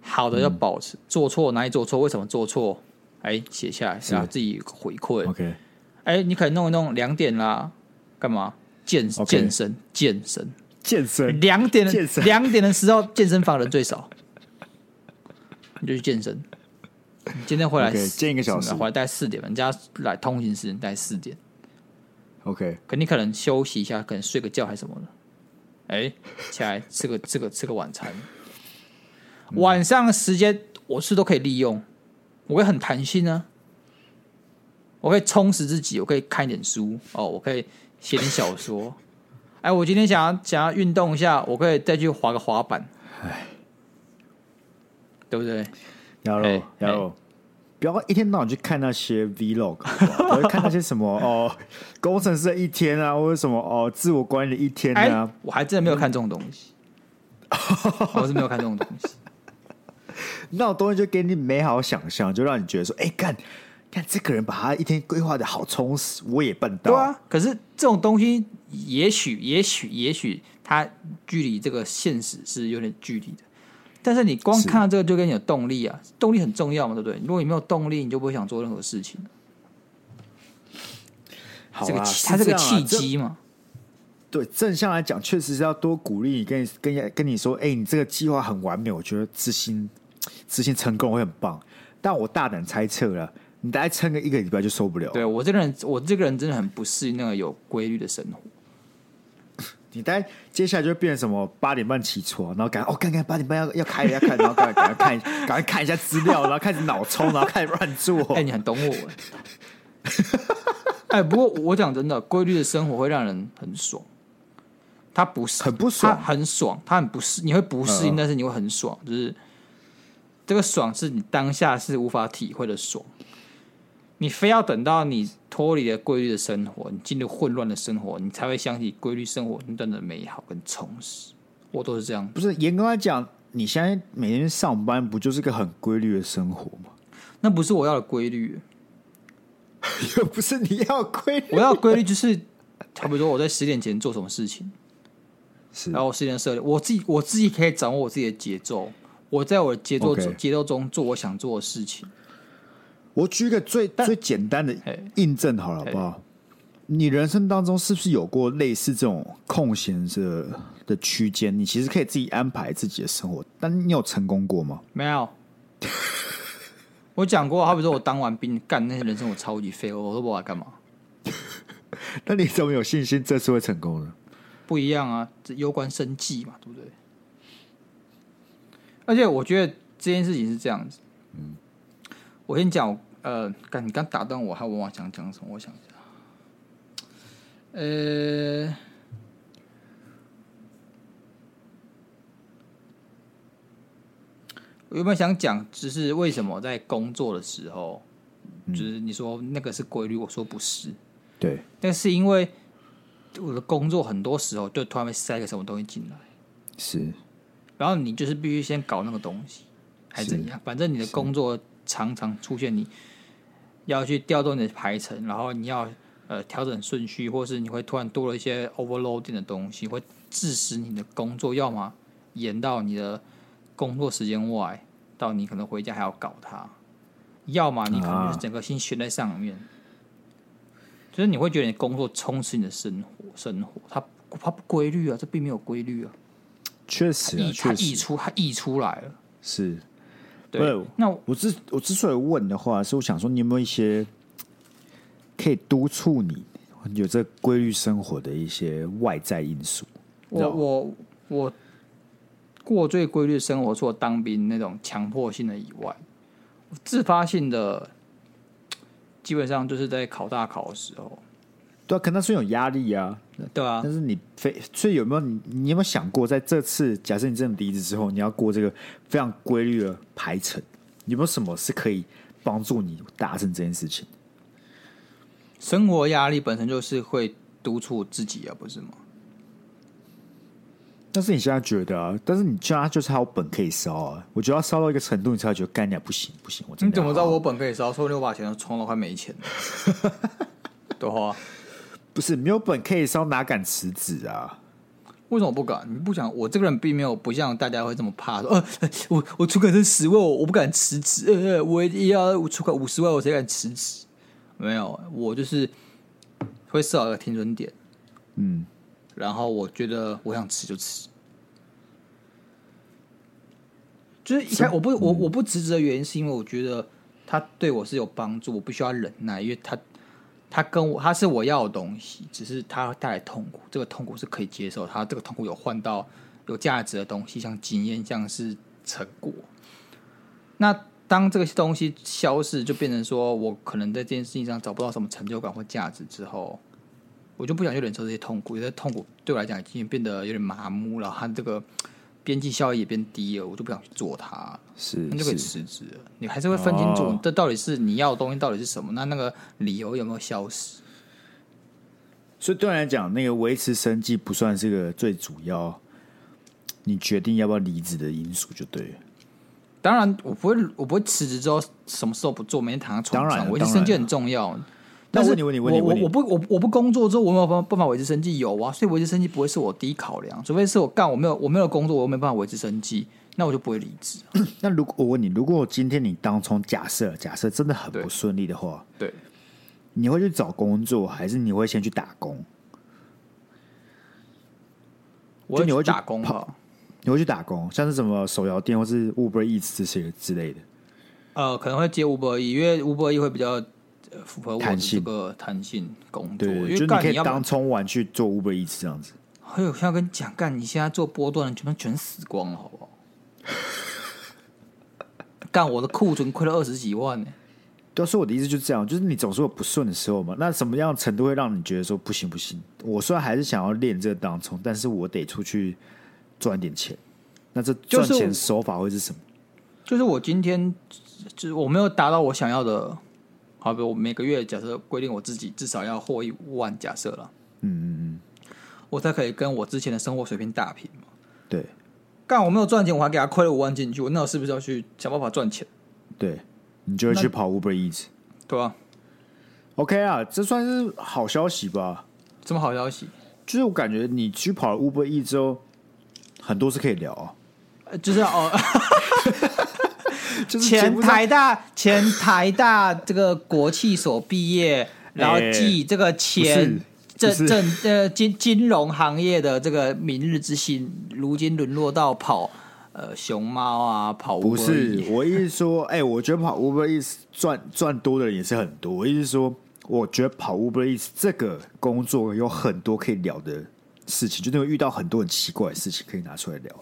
好的要保持，做错哪里做错，为什么做错？哎，写下来，然后自己回馈。OK， 哎，你可能弄一弄2点啦，干嘛？健身。2点的时候，健身房人最少，你就去健身。你今天回来健1个小时，回来大概4点，人家来通勤时间大概4点。OK， 可你可能休息一下，可能睡个觉还是什么的。哎，起来吃个晚餐。晚上的时间我是都可以利用。我会很弹性啊，我可以充实自己，我可以看一点书哦，我可以写点小说。哎，我今天想要运动一下，我可以再去滑个滑板，对不对？要喽，不要一天到晚去看那些 vlog， 我会看那些什么哦，工程师的一天啊，或者什么哦，自我管理的一天啊，我还真的没有看这种东西，我是没有看这种东西。那种东西就给你美好想象，就让你觉得说，哎，看这个人把他一天规划的好充实，我也办到。对啊，可是这种东西，也许它距离这个现实是有点距离的。但是你光看到这个就给你有动力啊，动力很重要嘛，对不对？如果你没有动力，你就不会想做任何事情。好啊，它是个契机嘛。对，正向来讲，确实是要多鼓励你，跟你说，哎，你这个计划很完美，我觉得执行成功会很棒。但我大胆猜测了，你大概撑个1个礼拜就受不了。对，我这个人真的很不适应那个有规律的生活。你大概接下来就会变成什么？8点半起床，然后赶8点半要开了，然后赶快看一下资料，然后开始脑冲，然后开始乱做。哎，你很懂我。哎，不过我讲真的，规律的生活会让人很爽。他不是很不爽，他很爽，他很不适，你会不适应，但是你会很爽，就是这个爽是你当下是无法体会的爽。你非要等到你脱离了规律的生活，你进入混乱的生活，你才会想起规律生活那段的美好跟充实。我都是这样，不是严格来讲，你现在每天上班不就是个很规律的生活吗？那不是我要的规律，又不是你要规律。我要规律就是，差不多我在10点前做什么事情。然后我10点设定，我自己可以掌握我自己的节奏，我在我的节奏中做我想做的事情。我举一个最简单的印证好了，好不好？你人生当中是不是有过类似这种空闲的区间？你其实可以自己安排自己的生活，但你有成功过吗？没有。我讲过，好比说我当完兵干那些人生，我超级废，我都不知道干嘛。那你怎么有信心这次会成功呢？不一样啊，这攸关生计嘛，对不对？而且我觉得这件事情是这样子，我先讲，你刚打断我，还有我想讲什么？我想一下，我有没有想讲，就是为什么在工作的时候，就是你说那个是规律，我说不是。对。但是因为我的工作很多时候就突然会塞个什么东西进来，是。然后你就是必须先搞那个东西，还怎样？反正你的工作常常出现你要去调动你的排程，然后你要调整顺序，或是你会突然多了一些 overloading 的东西，会致使你的工作要么延到你的工作时间外，到你可能回家还要搞它，要么你可能就是整个心悬在上面，就是你会觉得你工作充斥你的生活，它不规律啊，这并没有规律啊，确实啊，它溢出来了，是。对，那我之所以问的话，是我想说，你有没有一些可以督促你有这规律生活的一些外在因素？我过最规律生活，除了当兵那种强迫性的以外，自发性的基本上就是在考大考的时候。对啊，可能是有压力啊。对啊，但是你所以有没有你有没有想过，在这次假设你真的离职之后，你要过这个非常规律的排程，有没有什么是可以帮助你达成这件事情？生活压力本身就是会督促自己啊，不是吗？但是你现在觉得啊，但是你现在就是还有本可以烧啊，我觉得要烧到一个程度，你才会觉得干你不行不行，我真的。你怎么知道我本可以烧？说不定我把钱都充了，快没钱了。对啊。不是没有本可以烧，哪敢辞职啊？为什么不敢？你不想？我这个人并没有不像大家会这么怕说，我出款是10万，我不敢辞职，我也要出款50万，我才敢辞职。没有，我就是会设好一个停损点，嗯，然后我觉得我想辞就辞，就是一开始我不辞职的原因是因为我觉得他对我是有帮助，我必须要忍耐，因为他是我要的东西，只是他带来痛苦，这个痛苦是可以接受，他这个痛苦有换到有价值的东西，像经验，像是成果。那当这个东西消失，就变成说我可能在这件事情上找不到什么成就感或价值之后，我就不想去忍受这些痛苦，因为痛苦对我来讲已经变得有点麻木了，他这个边际效益也变低了，我就不想去做它了，那就可以辞职了。你还是会分清楚，这到底是你要的东西到底是什么，那个理由有没有消失？所以对我来讲，那个维持生计不算是个最主要，你决定要不要离职的因素就对了。当然，我不会辞职之后什么事都不做，每天躺在床上。维持生计很重要。但是我不工作之后，我没有办法维持生计，有啊，所以维持生计不会是我第一考量，除非是我没有工作，我没有办法维持生计，那我就不会离职。那如果我问你，如果今天你当中假设真的很不顺利的话，对，你会去找工作，还是你会先去打工？我会去打工吧，你会去打工，像是什么手摇店或是 Uber Eats 这些之类的。可能会接 Uber Eats， 因为 Uber Eats 会比较。符合我这个弹性工作，对，因为你可以当冲完去做 Uber Eats 这样子。哎呦，我要跟你讲，干你现在做波段，全死光了，好不好？干我的库存亏了20几万呢、欸。对，所以我的意思就是这样，就是你总是有不顺的时候嘛。那什么样的程度会让你觉得说不行？我虽然还是想要练这个当冲，但是我得出去赚点钱。那这赚钱手法会是什么？就是我今天我没有达到我想要的。好比我每个月假设规定我自己至少要获1万，假设了，我才可以跟我之前的生活水平打平嘛。对，干我没有赚钱，我还给他亏了5万进去，我那我是不是要去想办法赚钱？对，你就会去跑 Uber Eats， 对啊 OK 啊，这算是好消息吧？什么好消息？就是我感觉你去跑了 Uber Eats 之后，很多是可以聊啊，就是哦。就是、前台大这个国企所毕业，然后继这个前金融行业的这个明日之星，如今沦落到跑熊猫啊，跑 Uber Eats。 不是，我意思说，我觉得跑 Uber Eats 赚多的人也是很多。我意思说，我觉得跑 Uber Eats 这个工作有很多可以聊的事情，就因为遇到很多很奇怪的事情可以拿出来聊。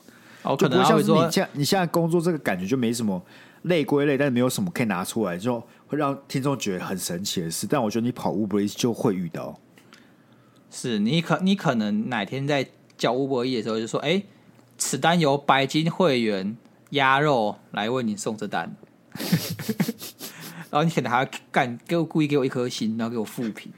就不像是你现在工作这个感觉就没什么累归累，但是没有什么可以拿出来，就会让听众觉得很神奇的事。但我觉得你跑 Uber Eats 就会遇到，是你可能哪天在叫 Uber Eats 的时候就说：“此单由白金会员鸭肉来为你送这单，然后你可能还要干给我故意给我一颗星，然后给我负评。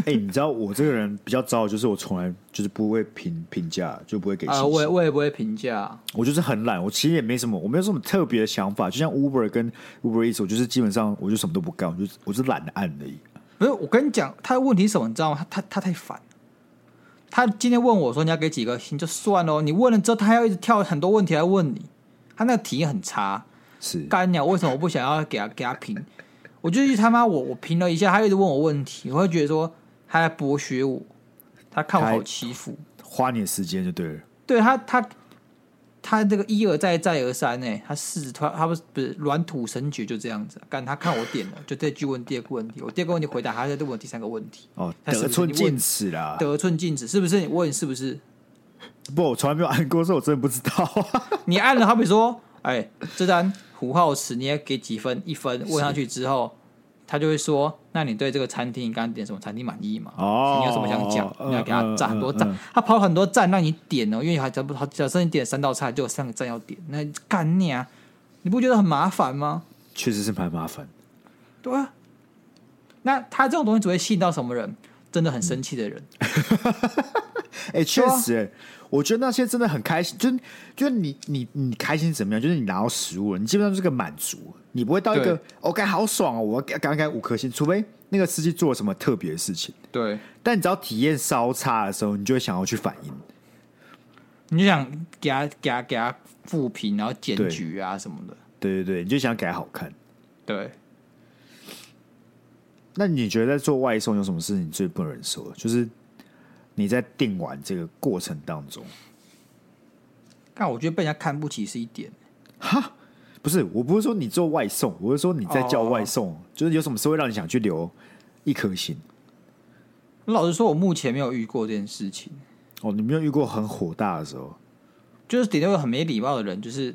哎、欸，你知道我这个人比较糟，就是我从来就是不会评价，就不会给星星。我也不会评价，我就是很懒。我其实也没什么，我没有什么特别的想法。就像 Uber 跟 Uber Eats， 我就是基本上我就什么都不干，我就懒得按而已。不是，我跟你讲，他的问题是什么？你知道吗？他太烦。他今天问我说你要给几个星就算了，你问了之后他要一直跳很多问题来问你，他那个体验很差。是干鸟为什么我不想要给他评？我就是他妈我评了一下，他一直问我问题，我会觉得说他在剥削我，他看我好欺负，花你的时间就对了。对他这个一而再再而三呢、欸，他是他不是软土神诀就这样子，干他看我点了，就这句问第二个问题，我第二个问题回答，他再问我第三个问题。哦，得寸进尺啦，得寸进尺，是不是？你问是不是？不，我从来没有按过，所以我真的不知道、啊。你按了，好比说，哎，这单胡浩驰，你要给几分？1分，问上去之后，他就会说，那你对这个餐厅，你刚刚点什么餐厅满意吗？哦，你有什么想讲？你要给他赞很多赞，他跑很多赞让你点哦，因为他假设你点3道菜，就有3个赞要点，那干你啊！你不觉得很麻烦吗？确实是蛮麻烦。对啊，那他这种东西只会吸引到什么人？真的很生气的人。哎、嗯，确、欸、实、欸，我觉得那些真的很开心，就是你开心怎么样？就是你拿到食物了，你基本上就是个满足，你不会到一个 OK 好爽哦，我刚刚5颗星，除非那个司机做了什么特别的事情。对，但你只要体验稍差的时候，你就会想要去反应，你就想给他负评，然后检举啊什么的。对对对，你就想给他好看。对。那你觉得在做外送有什么事情最不能忍受的？就是你在订完这个过程当中，但我觉得被人家看不起是一点。哈，不是，我不是说你做外送，我是说你在叫外送，哦、就是有什么事会让你想去留1颗星？老实说，我目前没有遇过这件事情。哦，你没有遇过很火大的时候？就是点到个很没礼貌的人，就是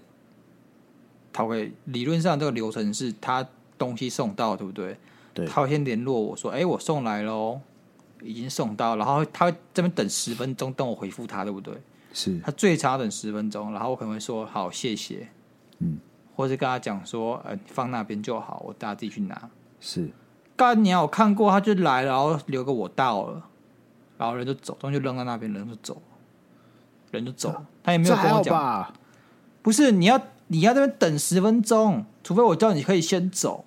他会理论上这个流程是他东西送到，对不对？他会先联络我说：“哎、欸，我送来喽，已经送到。”然后他会这边等10分钟，等我回复他，对不对？是。他最长要等10分钟，然后我可能会说：“好，谢谢。”嗯，或是跟他讲说：“放那边就好，我大家自己去拿。”是。干娘，我看过，他就来了，然后留个我到了，然后人就走，东西就扔到那边，人就走，啊、他也没有跟我讲。不是，你要这边等10分钟，除非我叫你可以先走。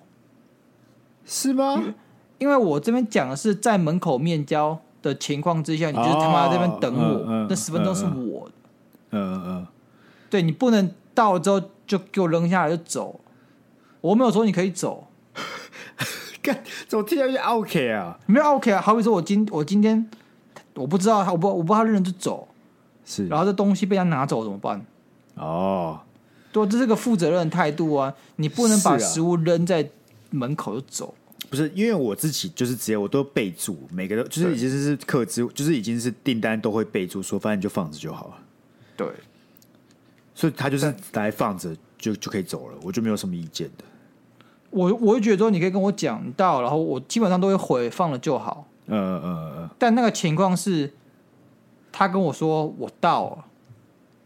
是吗？因为我这边讲的是在门口面交的情况之下，你就是他妈在这边等我，那10分钟是我的。对，你不能到了之后就给我扔下来就走，我没有说你可以走。干，怎么听起来就 OK 啊？没有 OK 啊，好比说我今天我不知道，我不知道他认真就走，是，然后这东西被他拿走怎么办？哦，对，这是个负责任的态度啊，你不能把食物扔在门口就走。不是，因为我自己就是直接我都备注，每个都就是已经是客知，就是已经是订单都会备注说，反正你就放着就好了。对，所以他就是来放着就可以走了，我就没有什么意见的。我会觉得说，你可以跟我讲到，然后我基本上都会回放了就好。但那个情况是，他跟我说我到了，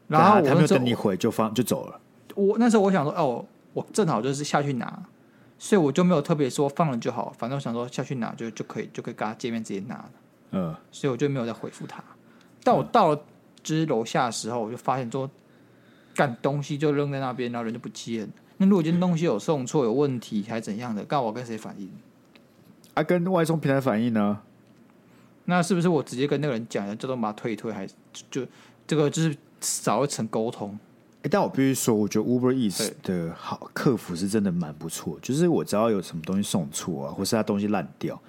然后他没有等你回就走了。我那时候我想说，哦，我正好就是下去拿。所以我就没有特别说放了就好，反正我想说下去拿就可以跟他见面直接拿了。所以我就没有再回复他。但我到了就是楼下的时候，我就发现说，干东西就扔在那边，然后人就不见了。那如果今天东西有送错、有问题还怎样的，干我跟谁反映？啊，跟外送平台反映呢？那是不是我直接跟那个人讲，叫他把他退一退，还就这个就是少一层沟通？但我必须说，我觉得 Uber Eats 的好客服是真的蛮不错。就是我只要有什么东西送错啊，或是他东西烂掉，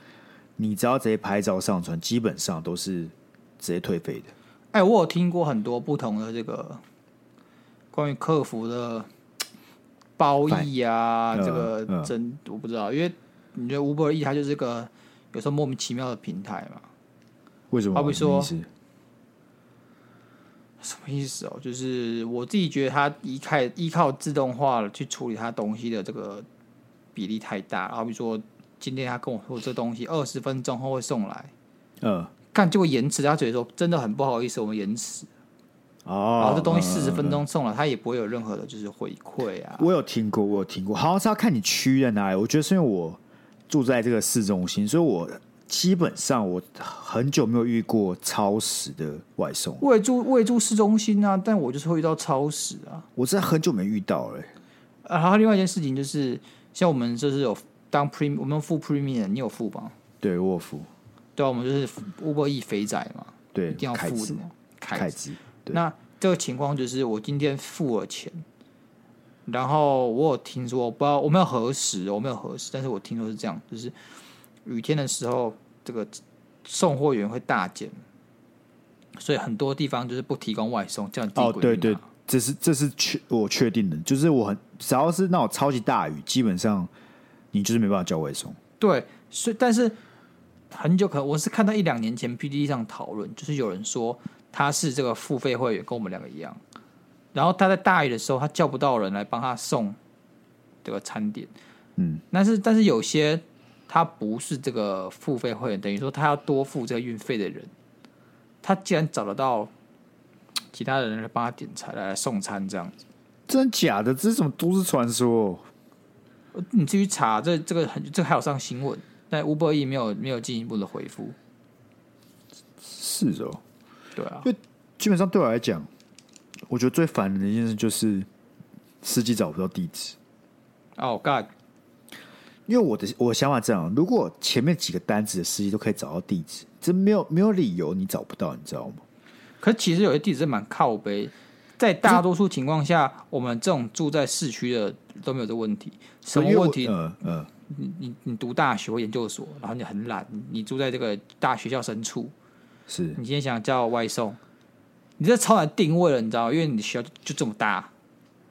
你只要直接拍照上传，基本上都是直接退费的。哎、欸，我有听过很多不同的这个关于客服的褒义啊，这个真我不知道，因为你觉得 Uber Eats 它就是个有时候莫名其妙的平台嘛？为什么？好比说。什么意思哦？就是我自己觉得它依靠自动化去处理它东西的这个比例太大。好比说，今天他跟我说这东西20分钟后会送来，干结果延迟，他觉得说真的很不好意思，我们延迟。哦，然后这东西40分钟送了，他也不会有任何的就是回馈啊。我有听过，好像是要看你区在哪里。我觉得是因为我住在这个市中心，所以我基本上我很久没有遇过超时的外送。我也住市中心啊，但我就是会遇到超时啊。我真的很久没遇到了欸。然后另外一件事情就是，像我们就是有当 premium， 我们付 premium， 你有付吧？对，我有付。对啊，我们就是 Uber Eats 肥仔嘛，对，一定要付的嘛，凯子。那这个情况就是我今天付了钱，然后我有听说，我不知道，我没有核实，但是我听说是这样，就是雨天的时候，这个送货员会大减，所以很多地方就是不提供外送，这样地。哦，对对，这是我确定的，就是只要是那种超级大雨，基本上你就是没办法叫外送。对，所以但是很久可能我是看到1-2年前 PTT 上讨论，就是有人说。他是这个付费会员，跟我们两个一样。然后他在大雨的时候，他叫不到人来帮他送这个餐点。嗯，但是有些他不是这个付费会员，等于说他要多付这个运费的人，他竟然找得到其他人来帮他点菜来送餐，这样子。真假的？这是什么都市传说？你自己查，这个还有上新闻，但 Uber Eats 没有进一步的回复。是哦。对啊，因为基本上对我来讲，我觉得最烦的一件事就是司机找不到地址。Oh God！ 因为我的想法这样，如果前面几个单子的司机都可以找到地址，这没有理由你找不到，你知道吗？可是其实有些地址蛮靠北，在大多数情况下，我们这种住在市区的都没有这问题。什么问题？你读大学或研究所，然后你很懒，你住在这个大学校深处。是你今天想叫外送，你这超难定位了，你知道吗？因为你的学校就这么大，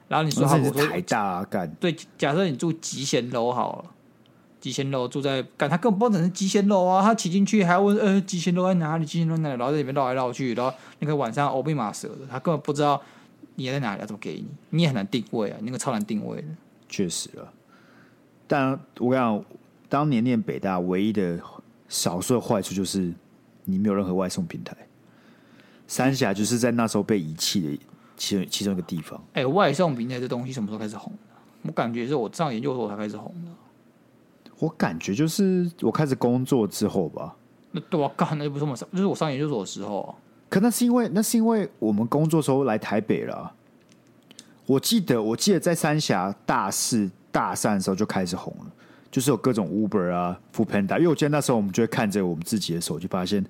然后你说好，我说台大啊，干对，假设你住集贤楼好了，集贤楼住在干，他根本不能是集贤楼啊，他骑进去还要问集贤楼在哪里，集贤楼在哪里，然后在里面绕来绕去，然后那个晚上欧比马蛇的，他根本不知道你在哪里，要怎么给你，你也很难定位啊，那个超难定位的，确实了。但我跟你讲，当年念北大唯一的少数的坏处就是。你没有任何外送平台，三峡就是在那时候被遗弃的其中一个地方。哎、欸，外送平台这东西什么时候开始红的？我感觉是我上研究所才开始红的。我感觉就是我开始工作之后吧。那对啊，干那就不是我，就是我上研究所的时候、啊。可那是因为我们工作的时候来台北了、啊。我记得在三峡大四、大三的时候就开始红了。就是有各种 Uber 啊 Foodpanda， 因为我记得那时候我们就会看着我们自己的手机，发现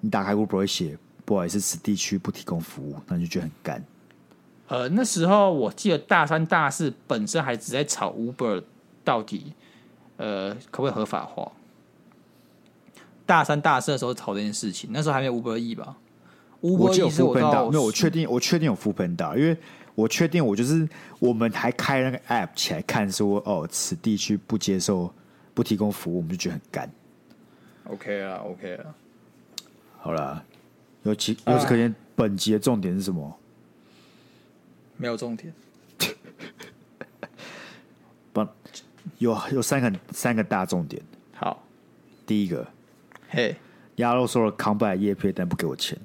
你打开 Uber 会写不好意思，此地区不提供服务，那就觉得很干。那时候我记得大三、大四本身还只在吵 Uber 到底可不可以合法化。大三、大四的时候吵这件事情，那时候还没有 Uber E 吧 ？Uber E 是我到没有，我确定有 Foodpanda， 因为。我确定，我就是我们还开那个 app 起来看说，哦，此地区不接受、不提供服务，我们就觉得很干。OK 啦，好啦，由此可见，本集的重点是什么？没有重点。有三个大重点。好，第一个，嘿，鸭肉收了Combine业配，但不给我钱。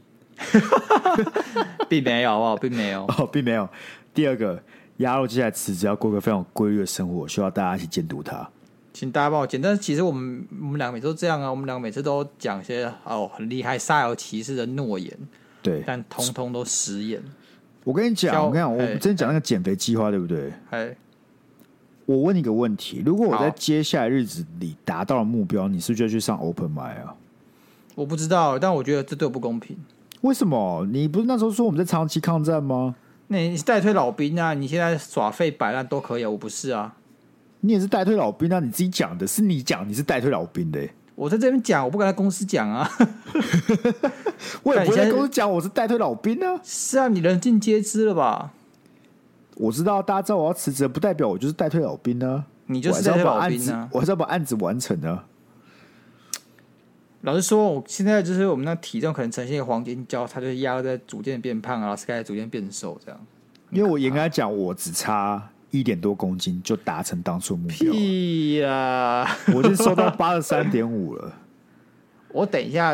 并没有，好不好？并没有，哦，并没有。第二个，鸭肉接下来辞职要过一个非常有规律的生活，需要大家一起监督他。请大家帮我监督。但是其实我们两个每次都这样啊，我们两个每次都讲一些很厉害、煞有其事的诺言，对，但通通都食言。我跟你讲，我们之前讲那个减肥计划，对不对？我问你一个问题：如果我在接下来日子里达到了目标，你是不是就要去上 Open Mic 啊？我不知道，但我觉得这对我不公平。为什么？你不是那时候说我们在长期抗战吗？那你是带退老兵啊！你现在耍废摆烂都可以啊，我不是啊。你也是带退老兵啊！你自己讲的，是你讲你是带退老兵的、欸。我在这边讲，我不敢在公司讲啊。我也不会在公司讲，我是带退老兵啊。是啊，你人尽皆知了吧？我知道，大家知道我要辞职，不代表我就是带退老兵啊。你就是带退老兵啊！我还是要把案子完成啊。老实说，我现在就是我们那体重可能呈现一个黄金交叉，就是压在逐渐变胖啊 ，Sky 逐渐变瘦这样。因为我应该讲，我只差1.多公斤就达成当初目标了。屁啦！我已经瘦到83.5了。我等一下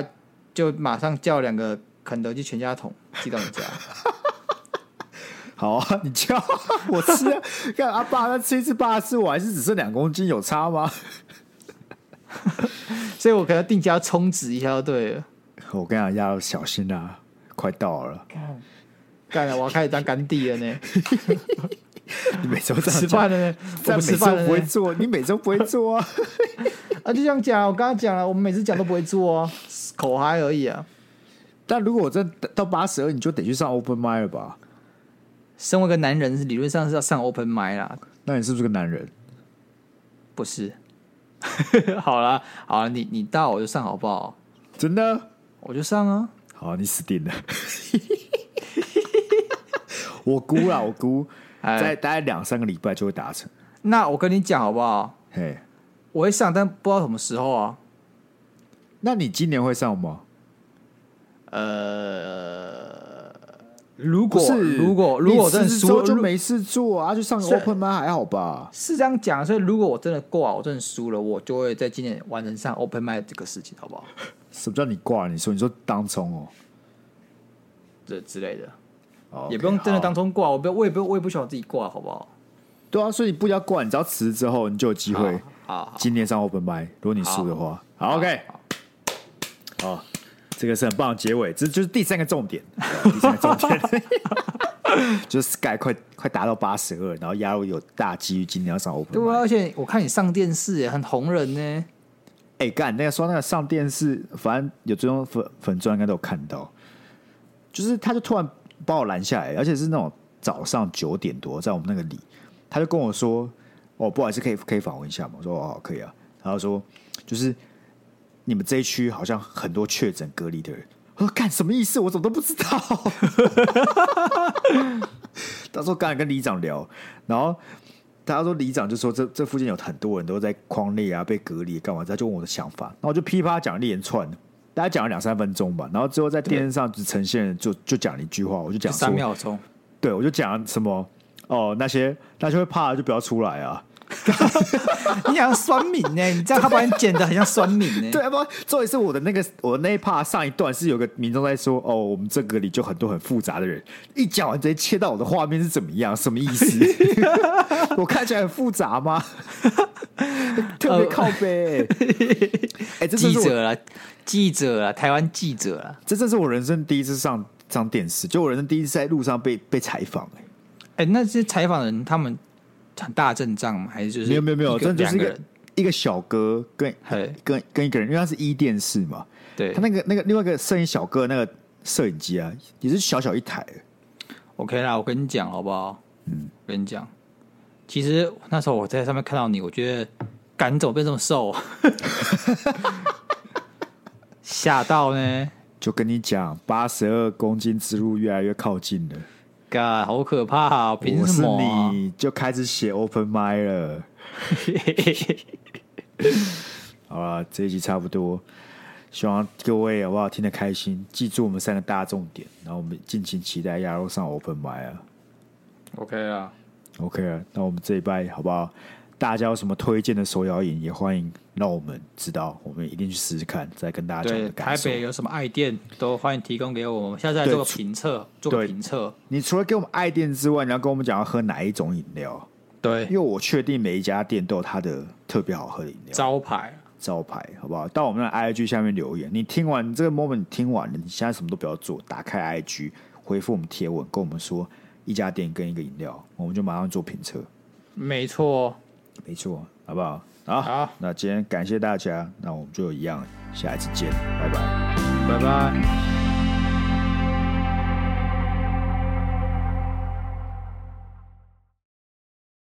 就马上叫2个肯德基全家桶寄到你家。好啊，你叫我吃啊，看阿爸他吃一次爸吃，我还是只剩2公斤，有差吗？所以我可能定价充值一下就对了。我跟你讲，要小心啊，快到了。干了，我要开始当干弟了呢。你每周吃饭了呢？我们每周不会做，你每周不会做啊。啊，就像讲，我刚刚讲了，我们每次讲都不会做啊，口嗨而已啊。但如果我真到82，你就得去上 Open Mic 了吧？身为一个男人，理论上是要上 Open Mic 啦。那你是不是个男人？不是。好啦，好啦，你到我就上好不好？真的？我就上啊。好，你死定了。我估啦，我估在大概2-3个礼拜就会达成。那我跟你讲好不好？嘿，我会上，但不知道什么时候啊。那你今年会上吗？如果真的输了就没事做啊，就上个 Open Mic 还好吧？是这样讲，所以如果我真的挂，我真的输了，我就会在今年完成上 Open Mic 这个事情，好不好？什么叫你挂？你说当冲哦，这之类的， okay, 也不用真的当冲挂，我也不想自己挂，好不好？对啊，所以你不要挂，你只要辞之后，你就有机会今年上 Open Mic。如果你输的话，好 OK， 好。这个是很棒的结尾，这就是第3个重点，就是 Sky 快达到82，然后亚茹有大机遇今年要上 Open Mic。 对啊，而且我看你上电视耶，很红人呢。哎，干那个说那个上电视，反正有追踪粉专应该都有看到，就是他就突然把我拦下来，而且是那种早上9点多，在我们那个里，他就跟我说：“哦，不好意思，可以访问一下吗？”我说：“哦，可以啊。”然后说就是。你们这一区好像很多确诊隔离的人，我说干什么意思？我怎么都不知道。他说刚才跟里长聊，然后他说里长就说这附近有很多人都在匡列啊，被隔离干嘛？他就问我的想法，然后我就噼啪讲一连串，大概讲了2-3分钟吧。然后之后在电视上只呈现就讲了一句话，我就讲说3秒钟，对我就讲什么哦，那些会怕的就不要出来啊。你想酸民呢、欸？你这样他把你剪得很像酸民呢、欸。对，不，重点是我那一 part 上一段是有个民众在说哦，我们这个里就很多很复杂的人，一讲完直接切到我的画面是怎么样？什么意思？我看起来很复杂吗？特别靠背、欸。哎、欸，这是记者啦，台湾记者啦，这真是我人生第一次上电视，就我人生第一次在路上被采访、欸。哎、欸，那些采访人他们。很大阵仗吗？还是就是没有，真的就是一个小哥跟一个人，因为他是1电视嘛，对，他那个另外一个摄影小哥的那个摄影机啊，也是小小一台。OK 啦，我跟你讲好不好？嗯，我跟你讲，其实那时候我在上面看到你，我觉得干怎么变这么瘦，吓到呢。就跟你讲，82公斤之路越来越靠近了。God, 好可怕、啊！凭什么、啊？我是你就开始写 Open Mic 了。好了，这一集差不多，希望各位好不好听得开心，记住我们3个大重点，然后我们尽情期待亚茹上 Open Mic 啊。OK 啊 ，OK 啊，那我们这一拜好不好？大家有什么推荐的手摇饮，也欢迎让我们知道，我们一定去试试看，再跟大家讲的感受。对，台北有什么爱店，都欢迎提供给我们，下次来做个评测。你除了给我们爱店之外，你要跟我们讲要喝哪一种饮料？对，因为我确定每一家店都有它的特别好喝的饮料，招牌，好不好？到我们的 IG 下面留言。你听完这个 moment， 你听完了，你现在什么都不要做，打开 IG， 回复我们贴文，跟我们说一家店跟一个饮料，我们就马上做评测。没错，好不好？好，那今天感谢大家，那我们就一样，下一次见，拜拜，拜拜。